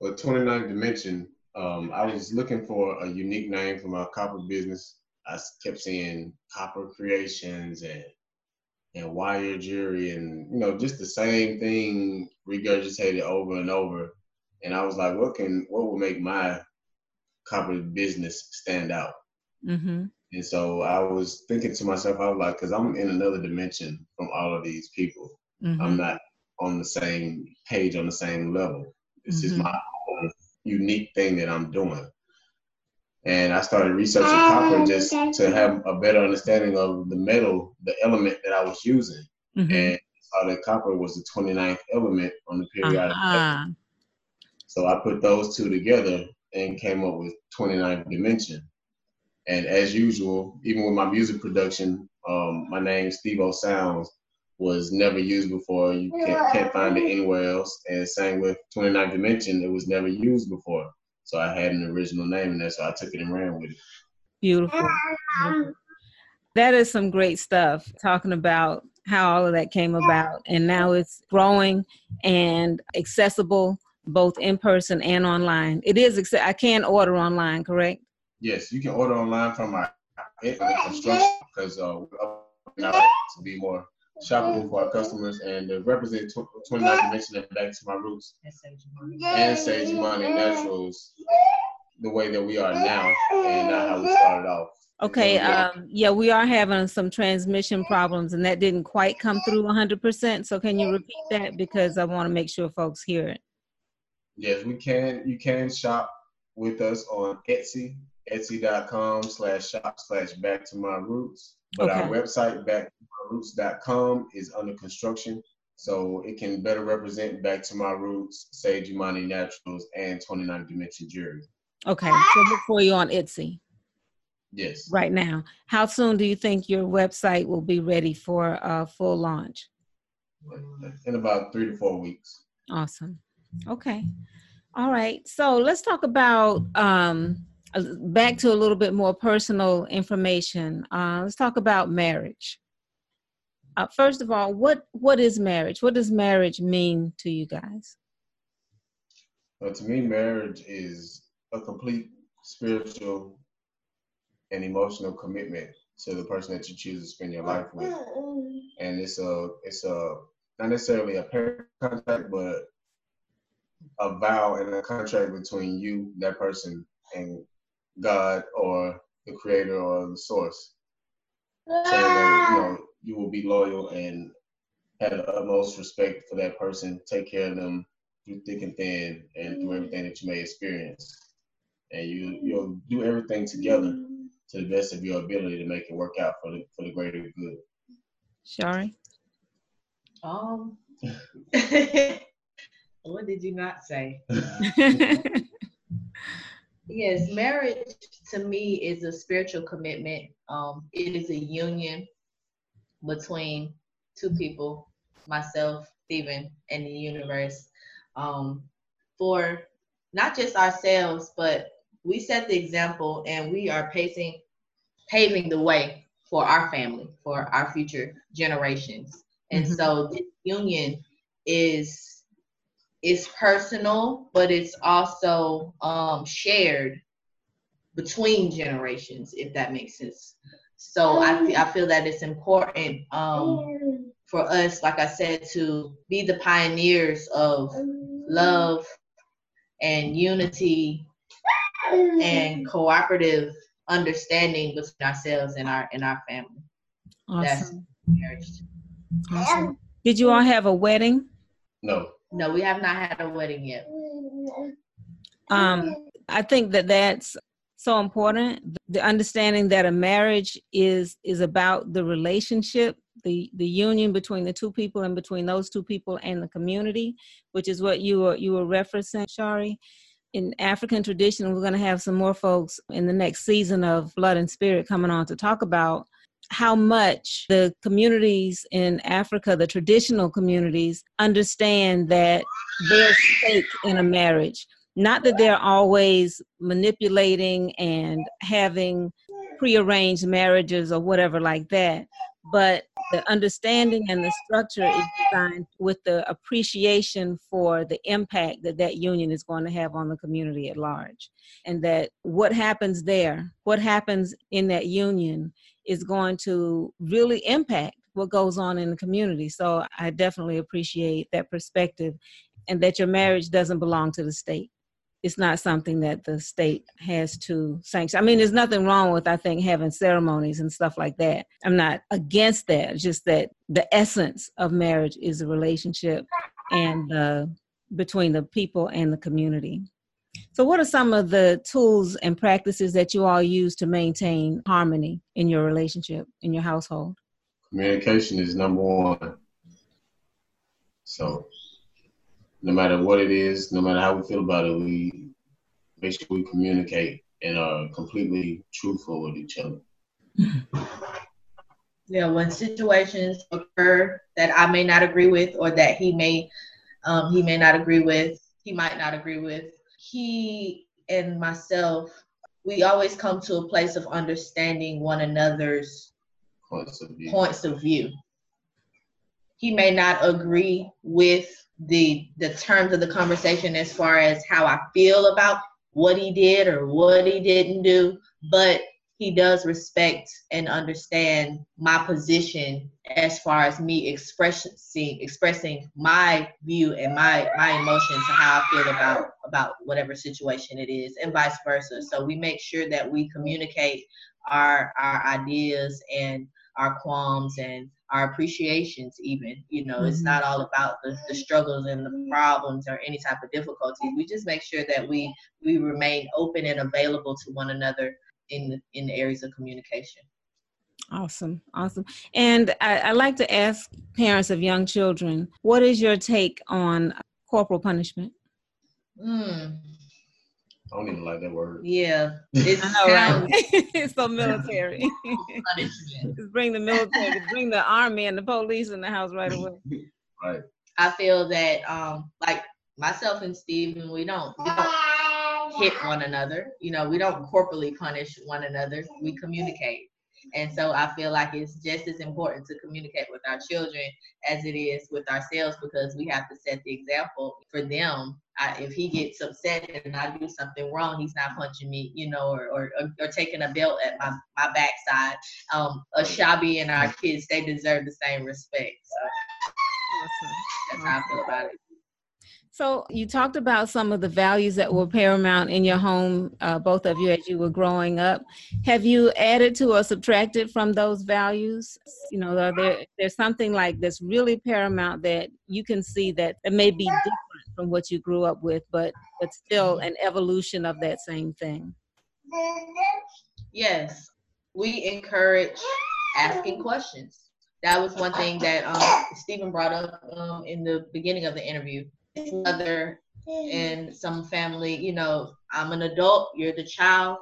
Well, twenty-ninth Dimension, um, I was looking for a unique name for my copper business. I kept seeing Copper Creations and and Wire Jewelry, and, you know, just the same thing regurgitated over and over. And I was like, what can, what will make my copper business stand out? Mm-hmm. And so I was thinking to myself, I was like, because I'm in another dimension from all of these people. Mm-hmm. I'm not on the same page, on the same level. This mm-hmm. is my own unique thing that I'm doing. And I started researching copper just to have a better understanding of the metal, the element that I was using. Mm-hmm. And I saw that copper was the twenty-ninth element on the periodic uh-huh. table. So I put those two together and came up with twenty-ninth Dimension. And as usual, even with my music production, um, my name, Steve-O Sounds, was never used before. You can't, can't find it anywhere else. And same with twenty-ninth Dimension, it was never used before. So I had an original name in there, so I took it and ran with it. Beautiful. Beautiful. That is some great stuff, talking about how all of that came about. And now it's growing and accessible, both in person and online. It is, I can order online, correct? Yes, you can order online from our construction, because uh, we're up to be more shoppable for our customers, and to represent twenty-ninth Dimension and Back to My Roots and Sage Umani Naturals the way that we are now and not how we started off. Okay, um, yeah, we are having some transmission problems, and that didn't quite come through one hundred percent, so can you repeat that, because I want to make sure folks hear it. Yes, we can. You can shop with us on Etsy, etsy.com slash shop slash Back to My Roots. But okay. Our website, back to my roots dot com, is under construction, so it can better represent Back to My Roots, Sage Umani Naturals, and twenty-ninth Dimension Jewelry. Okay, so look for you on Etsy. Yes. Right now. How soon do you think your website will be ready for a full launch? In about three to four weeks. Awesome. Okay. All right. So let's talk about... Um, back to a little bit more personal information. Uh, let's talk about marriage. Uh, first of all, what, what is marriage? What does marriage mean to you guys? Well, to me, marriage is a complete spiritual and emotional commitment to the person that you choose to spend your life with. And it's a, it's a, not necessarily a parent contract, but a vow and a contract between you, that person, and God, or the creator, or the source. So that, you know, you will be loyal and have the utmost respect for that person, take care of them through thick and thin and through everything that you may experience. And you, you'll do everything together to the best of your ability to make it work out for the, for the greater good. Shari? Um, what did you not say? Yes, marriage to me is a spiritual commitment. Um, it is a union between two people, myself, Steven, and the universe, um, for not just ourselves, but we set the example, and we are pacing, paving the way for our family, for our future generations. And mm-hmm. so this union is... it's personal, but it's also um, shared between generations, if that makes sense. So I, th- I feel that it's important um, for us, like I said, to be the pioneers of love and unity and cooperative understanding between ourselves and our and our family. Awesome. That's marriage. Awesome. Did you all have a wedding? No. No, we have not had a wedding yet. Um, I think that that's so important. The understanding that a marriage is is about the relationship, the the union between the two people and between those two people and the community, which is what you were you were referencing, Shari. In African tradition, we're going to have some more folks in the next season of Blood and Spirit coming on to talk about how much the communities in Africa, the traditional communities, understand that there's stake in a marriage. Not that they're always manipulating and having prearranged marriages or whatever like that, but the understanding and the structure is designed with the appreciation for the impact that that union is going to have on the community at large. And that what happens there, what happens in that union is going to really impact what goes on in the community. So I definitely appreciate that perspective, and that your marriage doesn't belong to the state. It's not something that the state has to sanction. I mean, there's nothing wrong with, I think, having ceremonies and stuff like that. I'm not against that. It's just that the essence of marriage is a relationship and uh, between the people and the community. So what are some of the tools and practices that you all use to maintain harmony in your relationship, in your household? Communication is number one. So no matter what it is, no matter how we feel about it, we make sure we communicate and are completely truthful with each other. Yeah, when situations occur that I may not agree with, or that he may, um, he may not agree with, he might not agree with, he and myself, we always come to a place of understanding one another's points of view. Points of view. He may not agree with the the terms of the conversation as far as how I feel about what he did or what he didn't do, but he does respect and understand my position as far as me expressing expressing my view and my my emotions and how I feel about about whatever situation it is, and vice versa. So we make sure that we communicate our our ideas and our qualms and our appreciations even, you know, mm-hmm. It's not all about the, the struggles and the problems or any type of difficulties. We just make sure that we, we remain open and available to one another in the, in the areas of communication. Awesome. Awesome. And I, I like to ask parents of young children, what is your take on corporal punishment? Mm. I don't even like that word. Yeah. It's, I know, right? It's so military. Just bring the military, bring the army and the police in the house right away. Right. I feel that, um, like myself and Steven, we don't, we don't hit one another. You know, we don't corporally punish one another. We communicate. And so I feel like it's just as important to communicate with our children as it is with ourselves, because we have to set the example for them. I, if he gets upset and I do something wrong, he's not punching me, you know, or or, or taking a belt at my, my backside. Um, Ashabi and our kids, they deserve the same respect. So that's how I feel about it. So you talked about some of the values that were paramount in your home, uh, both of you, as you were growing up. Have you added to or subtracted from those values? You know, are there, there's something like that's really paramount that you can see that it may be different from what you grew up with, but it's still an evolution of that same thing. Yes, we encourage asking questions. That was one thing that um, Stephen brought up um, in the beginning of the interview. Mother and some family, you know, I'm an adult, you're the child,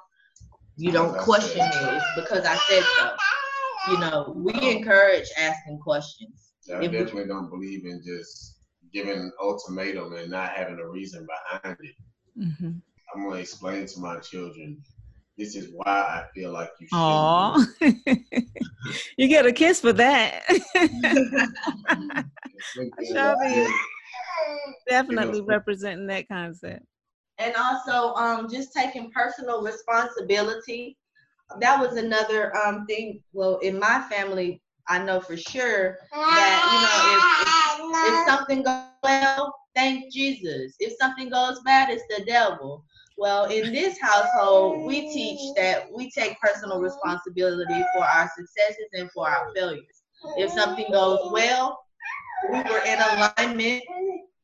you don't question me, it's because I said so. You know, we encourage asking questions. I if definitely we, don't believe in just giving an ultimatum and not having a reason behind it. Mm-hmm. I'm going to explain to my children, this is why I feel like you should. Aww. You get a kiss for that. Shabby. Definitely representing that concept. And also um, just taking personal responsibility. That was another um, thing. Well, in my family, I know for sure that, you know, if, if, if, some, something goes well, thank Jesus. If something goes bad, it's the devil. Well, in this household, we teach that we take personal responsibility for our successes and for our failures. If something goes well, we were in alignment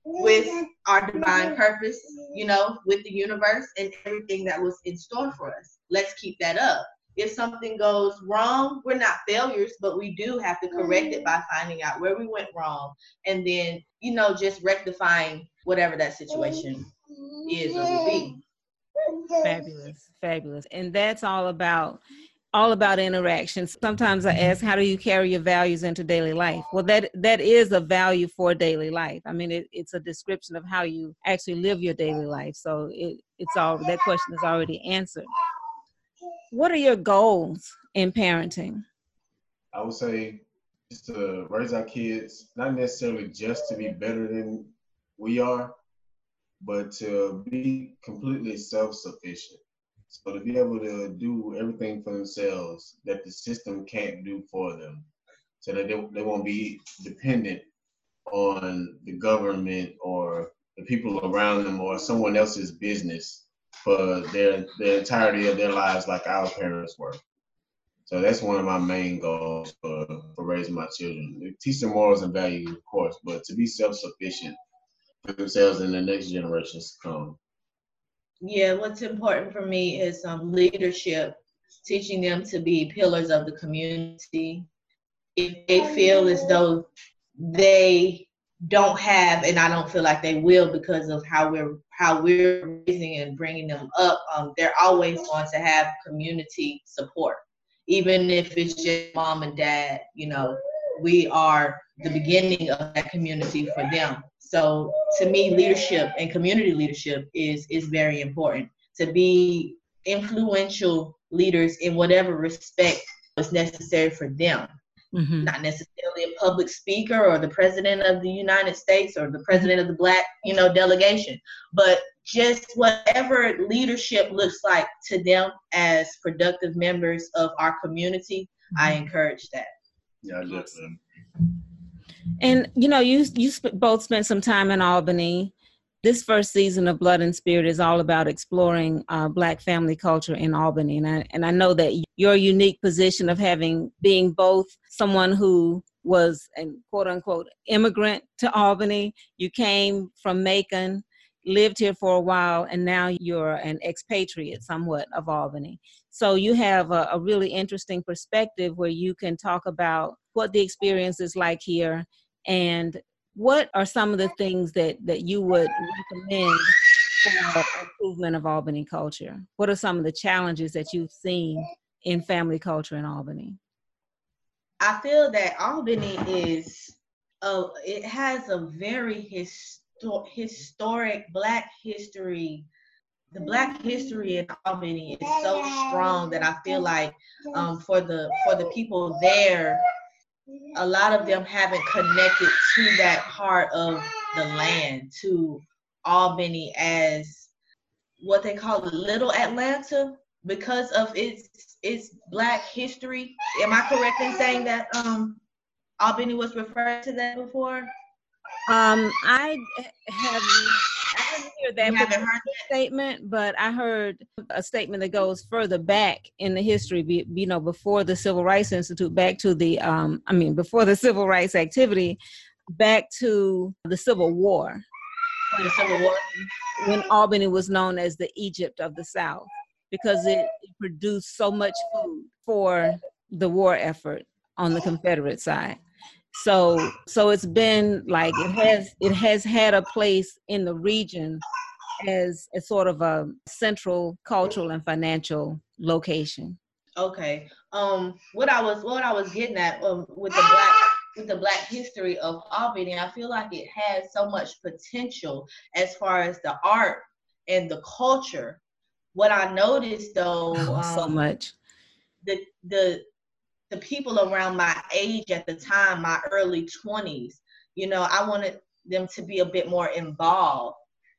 with our divine purpose, you know, with the universe and everything that was in store for us. Let's keep that up. If something goes wrong, we're not failures, but we do have to correct it by finding out where we went wrong and then, you know, just rectifying whatever that situation is or will be. Fabulous, fabulous. And that's all about, all about interaction. Sometimes I ask, how do you carry your values into daily life? Well, that, that is a value for daily life. I mean, it, it's a description of how you actually live your daily life. So it, it's all, that question is already answered. What are your goals in parenting? I would say just to raise our kids, not necessarily just to be better than we are, but to be completely self-sufficient. So to be able to do everything for themselves that the system can't do for them, so that they, they won't be dependent on the government or the people around them or someone else's business for their the entirety of their lives like our parents were. So that's one of my main goals for, for raising my children. Teach them morals and values, of course, but to be self-sufficient for themselves and the next generations to come. Yeah, what's important for me is um, leadership, teaching them to be pillars of the community. If they feel as though they don't have, and I don't feel like they will because of how we're how we're raising and bringing them up, um, they're always going to have community support. Even if it's just mom and dad, you know, we are the beginning of that community for them. So to me, leadership and community leadership is, is very important. To be influential leaders in whatever respect is necessary for them. Mm-hmm. Not necessarily a public speaker or the president of the United States or the president of the black, you know, delegation, but just whatever leadership looks like to them as productive members of our community, mm-hmm. I encourage that. Yeah, I get them. And, you know, you, you sp- both spent some time in Albany. This first season of Blood and Spirit is all about exploring uh, Black family culture in Albany. And I, and I know that your unique position of having being both someone who was a quote unquote immigrant to Albany, you came from Macon, lived here for a while, and now you're an expatriate somewhat of Albany. So you have a, a really interesting perspective where you can talk about what the experience is like here and what are some of the things that, that you would recommend for improvement of Albany culture? What are some of the challenges that you've seen in family culture in Albany? I feel that Albany is, a, it has a very histo- historic Black history. The Black history in Albany is so strong that I feel like um, for the for the people there, a lot of them haven't connected to that part of the land, to Albany as what they call the Little Atlanta because of its its Black history. Am I correct in saying that um, Albany was referred to that before? Um, I have I didn't hear that, haven't heard that statement, but I heard a statement that goes further back in the history, be, you know, before the Civil Rights Institute, back to the, um, I mean, before the Civil Rights activity, back to the Civil War. The Civil War. When Albany was known as the Egypt of the South, because it produced so much food for the war effort on the Confederate side. So, so it's been like it has it has had a place in the region as a sort of a central cultural and financial location. Okay. Um. What I was what I was getting at um, with the black with the black history of Albany, I feel like it has so much potential as far as the art and the culture. What I noticed though, oh, um, so much the the. the people around my age at the time, my early twenties, you know, I wanted them to be a bit more involved,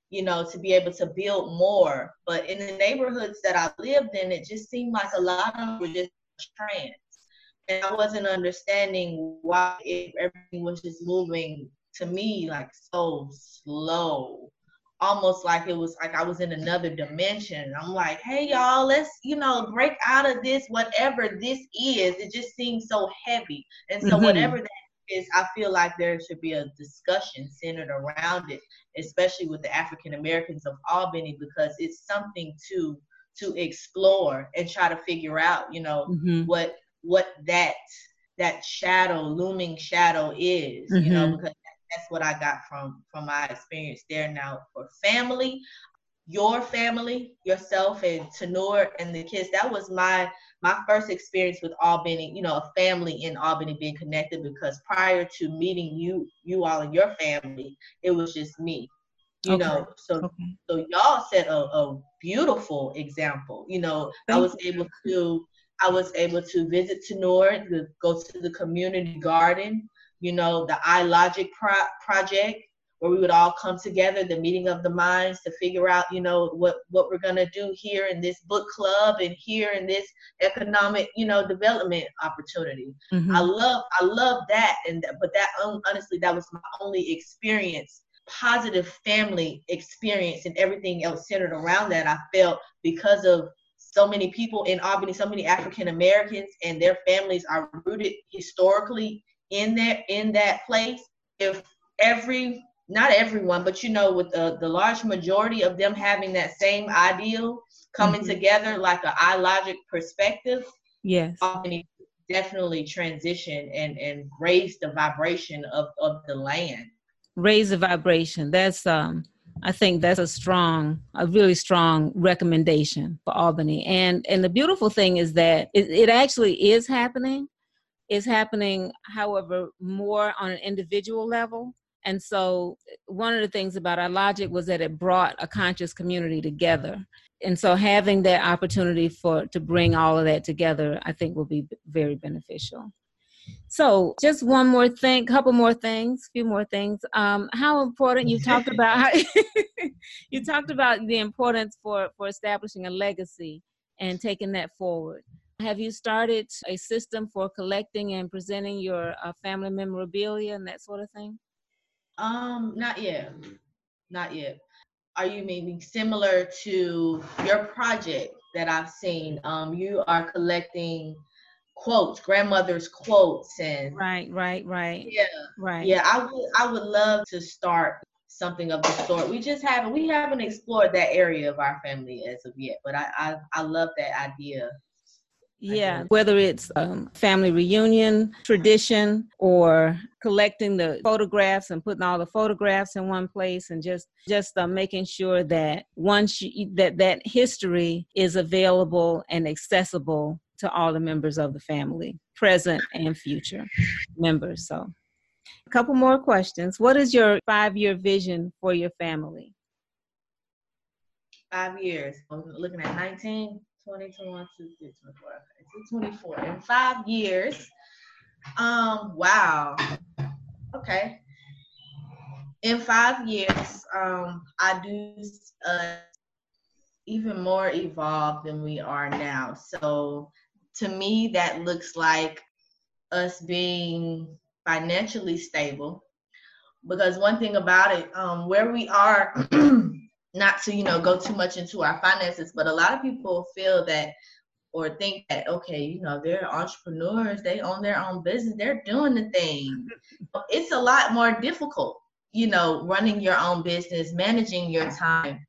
you know, to be able to build more. But in the neighborhoods that I lived in, it just seemed like a lot of them were just trans. And I wasn't understanding why it, everything was just moving to me, like so slow, almost like it was like I was in another dimension. I'm like, hey y'all, let's, you know, break out of this, whatever this is. It just seems so heavy. And so mm-hmm. whatever that is, I feel like there should be a discussion centered around it, especially with the African Americans of Albany, because it's something to to explore and try to figure out, you know, mm-hmm. what what that that shadow, looming shadow is, mm-hmm. you know, because that's what I got from from my experience there. Now for family, your family, yourself and Tanur and the kids, that was my my first experience with Albany, you know, a family in Albany being connected, because prior to meeting you you all and your family, it was just me. You okay. know, so okay. so y'all set a, a beautiful example. You know, Thank I was you. able to I was able to visit Tanur, to go to the community garden, you know, the iLogic pro- project where we would all come together, the meeting of the minds to figure out, you know, what, what we're going to do here in this book club and here in this economic, you know, development opportunity. Mm-hmm. I love, I love that. And, that, but that, honestly, that was my only experience, positive family experience, and everything else centered around that. I felt because of so many people in Albany, so many African Americans and their families are rooted historically in that, in that place. If every, not everyone, but you know, with the, the large majority of them having that same ideal coming mm-hmm. together, like an iLogic perspective, yes, Albany definitely transition and, and raise the vibration of, of the land. Raise the vibration. That's, um, I think that's a strong, a really strong recommendation for Albany. And and the beautiful thing is that it, it actually is happening. It's happening, however, more on an individual level. And so one of the things about iLogic was that it brought a conscious community together. And so having that opportunity for to bring all of that together, I think will be very beneficial. So just one more thing, couple more things, few more things. Um, how important you talked about, how you talked about the importance for, for establishing a legacy and taking that forward. Have you started a system for collecting and presenting your uh, family memorabilia and that sort of thing? Um, not yet. Not yet. Are you meaning similar to your project that I've seen? Um, you are collecting quotes, grandmother's quotes, and right, right, right, yeah, right, yeah. I would, I would love to start something of the sort. We just haven't, we haven't explored that area of our family as of yet. But I, I, I love that idea. Yeah, whether it's um, family reunion tradition or collecting the photographs and putting all the photographs in one place, and just just uh, making sure that once you, that that history is available and accessible to all the members of the family, present and future members. So a couple more questions. What is your five-year vision for your family? Five years. I'm looking at nineteen, twenty, twenty-one, twenty-two, twenty-four. In five years, um, wow. Okay. In five years, um, I do uh, even more evolved than we are now. So to me, that looks like us being financially stable, because one thing about it, um, where we are, not to, you know, go too much into our finances, but a lot of people feel that or think that, okay, you know, they're entrepreneurs, they own their own business, they're doing the thing. It's a lot more difficult, you know, running your own business, managing your time,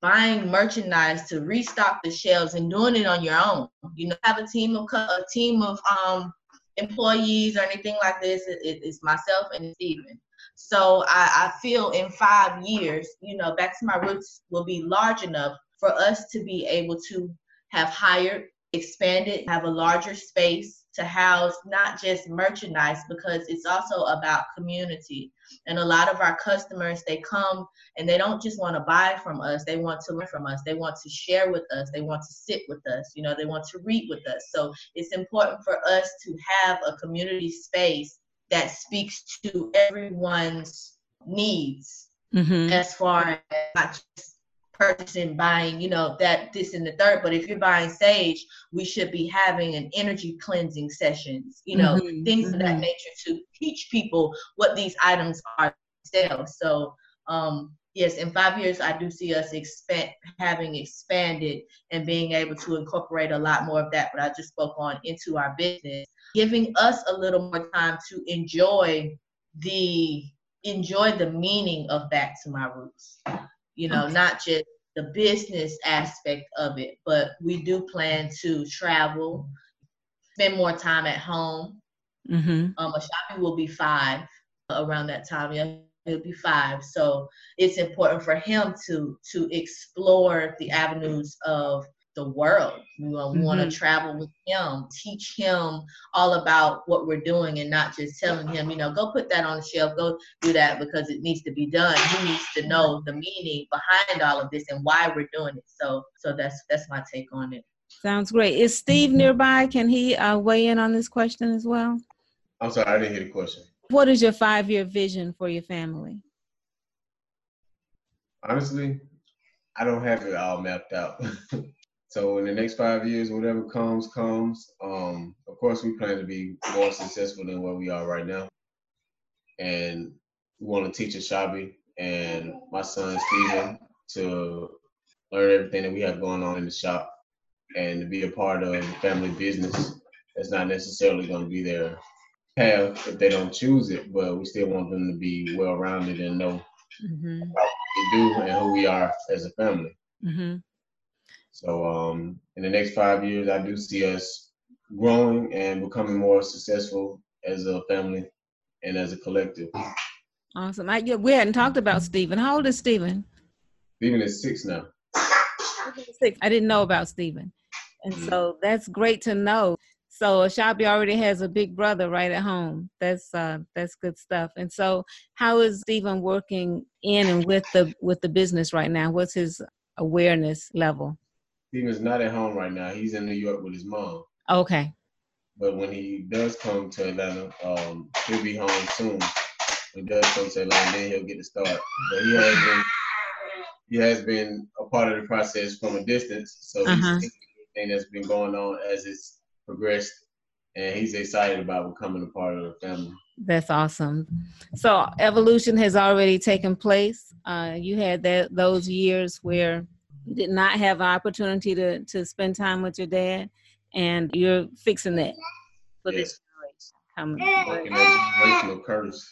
buying merchandise to restock the shelves, and doing it on your own. You know, have a team of a team of um, employees or anything like this. It, it, it's myself and Steven. So I, I feel in five years, you know, Back to My Roots will be large enough for us to be able to have hired, expanded, have a larger space to house not just merchandise, because it's also about community. And a lot of our customers, they come and they don't just want to buy from us. They want to learn from us. They want to share with us. They want to sit with us. You know, they want to read with us. So it's important for us to have a community space that speaks to everyone's needs, mm-hmm. as far as not just purchasing, buying, you know, that, this, and the third. But if you're buying sage, we should be having an energy cleansing sessions, you know, mm-hmm. things mm-hmm. of that nature to teach people what these items are sales. So um, yes, in five years, I do see us expand, having expanded and being able to incorporate a lot more of that, what I just spoke on, into our business, giving us a little more time to enjoy the enjoy the meaning of Back to My Roots. You know, okay. Not just the business aspect of it, but we do plan to travel, spend more time at home. Mm-hmm. Um, Ashabi will be five around that time. Yeah, he'll be five. So it's important for him to to explore the avenues of the world. We want, mm-hmm. want to travel with him, teach him all about what we're doing and not just telling him, you know, go put that on the shelf, go do that because it needs to be done. He needs to know the meaning behind all of this and why we're doing it. So so that's that's my take on it. Sounds great. Is Steve mm-hmm. nearby? Can he uh, weigh in on this question as well? I'm sorry, I didn't hear the question. What is your five-year vision for your family? Honestly, I don't have it all mapped out. So in the next five years, whatever comes, comes. Um, of course, we plan to be more successful than where we are right now. And we want to teach Ashabi and my son, Steven, to learn everything that we have going on in the shop and to be a part of the family business that's not necessarily going to be their path if they don't choose it, but we still want them to be well-rounded and know mm-hmm. what we do and who we are as a family. Mm-hmm. So um, in the next five years, I do see us growing and becoming more successful as a family and as a collective. Awesome. I, we hadn't talked about Steven. How old is Steven? Steven is six now. Six. I didn't know about Steven. And mm-hmm. so that's great to know. So Ashabi already has a big brother right at home. That's uh, that's good stuff. And so how is Steven working in and with the with the business right now? What's his awareness level? Steven's not at home right now. He's in New York with his mom. Okay. But when he does come to Atlanta, um, he'll be home soon. When he does come to Atlanta, then he'll get to start. But he has been, he has been a part of the process from a distance. So uh-huh. he's seeing everything that's been going on as it's progressed. And he's excited about becoming a part of the family. That's awesome. So evolution has already taken place. Uh, you had that those years where you did not have an opportunity to, to spend time with your dad, and you're fixing that for yes. this generation. Working as a curse.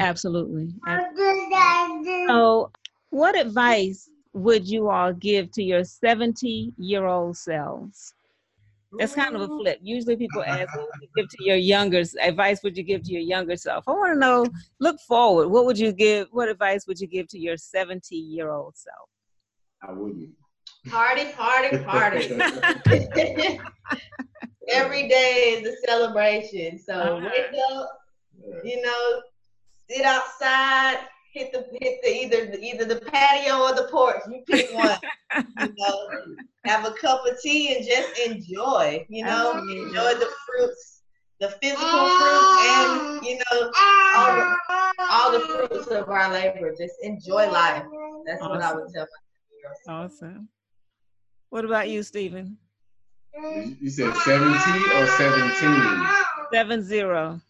Absolutely. Absolutely. So what advice would you all give to your seventy-year-old selves? That's kind of a flip. Usually people ask, what would you give to your younger, advice would you give to your younger self? I want to know, look forward. What would you give, what advice would you give to your seventy-year-old self? I wouldn't. Party, party, party. Every day is a celebration. So uh-huh. wake up, you know, sit outside, hit the hit the either either the patio or the porch. You pick one. You know, have a cup of tea and just enjoy. You know, enjoy the fruits, the physical fruits, and you know, all the, all the fruits of our labor. Just enjoy life. That's awesome. What I would tell my girls. Awesome. What about you, Stephen? You said seventy or seventeen? Seven zero.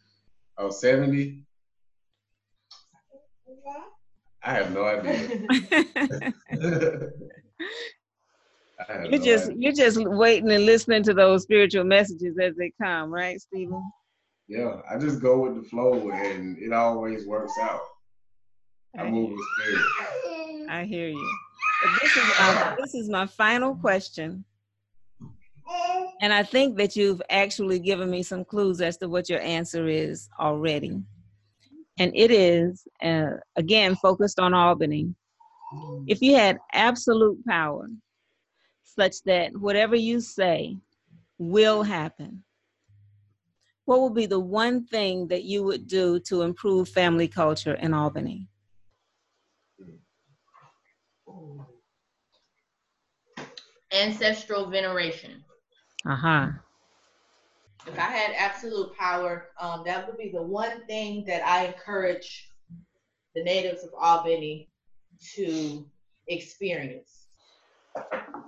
Oh, seventy. I have no idea. have you're no just idea. You're just waiting and listening to those spiritual messages as they come, right, Stephen? Yeah, I just go with the flow, and it always works out. I, I move with spirit. I hear you. But this is uh, this is my final question, and I think that you've actually given me some clues as to what your answer is already. And it is, uh, again, focused on Albany. If you had absolute power, such that whatever you say will happen, what would be the one thing that you would do to improve family culture in Albany? Ancestral veneration. Uh-huh. If I had absolute power, um, that would be the one thing that I encourage the natives of Albany to experience.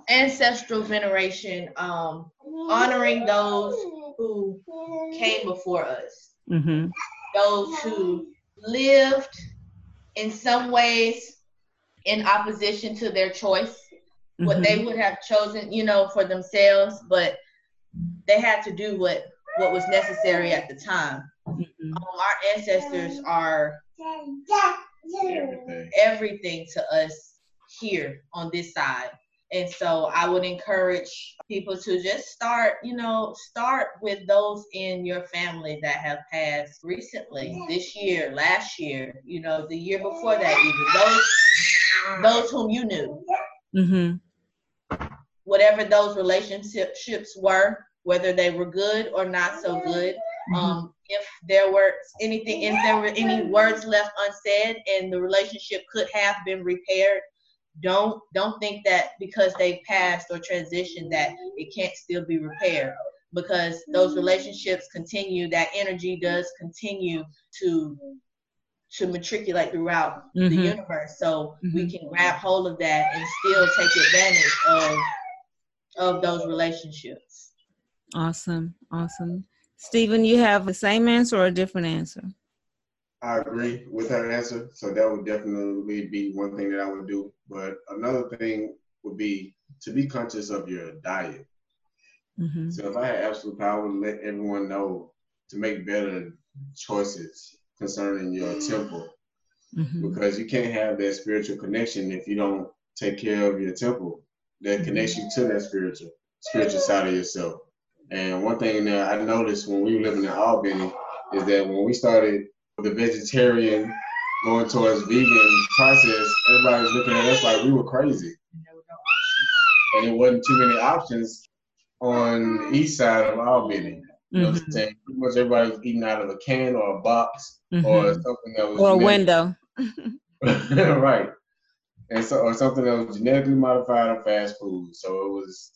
Ancestral veneration, um, honoring those who came before us, mm-hmm. those who lived in some ways in opposition to their choice, what mm-hmm. they would have chosen, you know, for themselves, but they had to do what, what was necessary at the time. Mm-hmm. Um, our ancestors are everything. everything to us here on this side. And so I would encourage people to just start, you know, start with those in your family that have passed recently, this year, last year, you know, the year before that, even those, those whom you knew. Mm-hmm. Whatever those relationships were, whether they were good or not so good. Mm-hmm. Um, if there were anything, if there were any words left unsaid and the relationship could have been repaired, Don't don't think that because they passed or transitioned that it can't still be repaired, because those relationships continue. That energy does continue to to matriculate throughout mm-hmm. the universe. So mm-hmm. we can grab hold of that and still take advantage of of those relationships. Awesome, awesome. Steven, you have the same answer or a different answer? I agree with her answer. So that would definitely be one thing that I would do. But another thing would be to be conscious of your diet. Mm-hmm. So if I had absolute power, I would let everyone know to make better choices concerning your temple. Mm-hmm. Because you can't have that spiritual connection if you don't take care of your temple that connects you to that spiritual, spiritual side of yourself. And one thing that I noticed when we were living in Albany is that when we started the vegetarian going towards vegan process, everybody's looking at us like we were crazy. And there wasn't too many options on the east side of Albany. You mm-hmm. know what I'm saying? Pretty much everybody was eating out of a can or a box mm-hmm. or something that was or a window. Right. And so or something that was genetically modified or fast food. So it was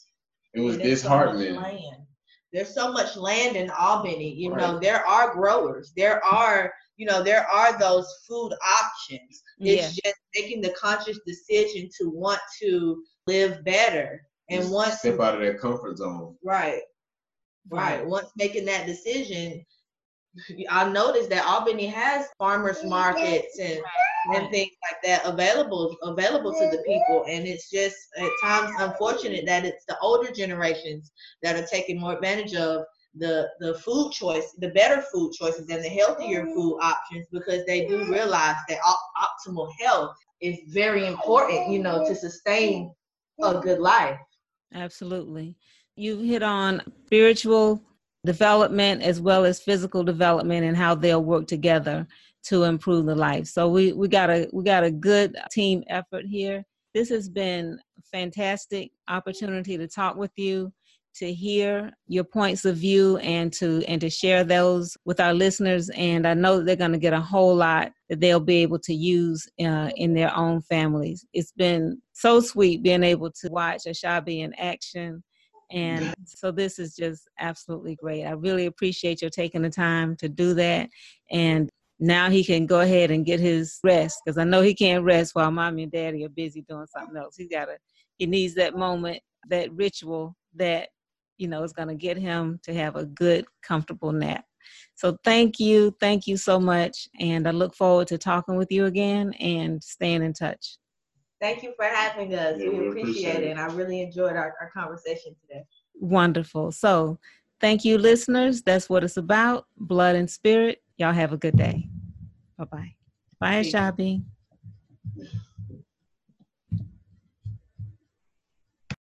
it was There's disheartening. So There's so much land in Albany, you right. know, there are growers, there are You know, there are those food options. It's yeah. just making the conscious decision to want to live better and just once step out of their comfort zone. Right, right. right. Once making that decision, I noticed that Albany has farmers markets and right. and things like that available available to the people. And it's just at times unfortunate that it's the older generations that are taking more advantage of the the food choice, the better food choices and the healthier food options, because they do realize that op- optimal health is very important, you know, to sustain a good life. Absolutely. You've hit on spiritual development as well as physical development and how they'll work together to improve the life. So we, we got a we got a good team effort here. This has been a fantastic opportunity to talk with you, to hear your points of view and to and to share those with our listeners. And I know they're going to get a whole lot that they'll be able to use uh, in their own families. It's been so sweet being able to watch Ashabi in action. And so this is just absolutely great. I really appreciate your taking the time to do that. And now he can go ahead and get his rest, because I know he can't rest while mommy and daddy are busy doing something else. He's got to, he needs that moment, that ritual that you know, it's going to get him to have a good, comfortable nap. So thank you. Thank you so much. And I look forward to talking with you again and staying in touch. Thank you for having us. Yeah, we, we appreciate, appreciate it. it. And I really enjoyed our, our conversation today. Wonderful. So thank you, listeners. That's what it's about. Blood and spirit. Y'all have a good day. Bye-bye. Bye, Ashabi.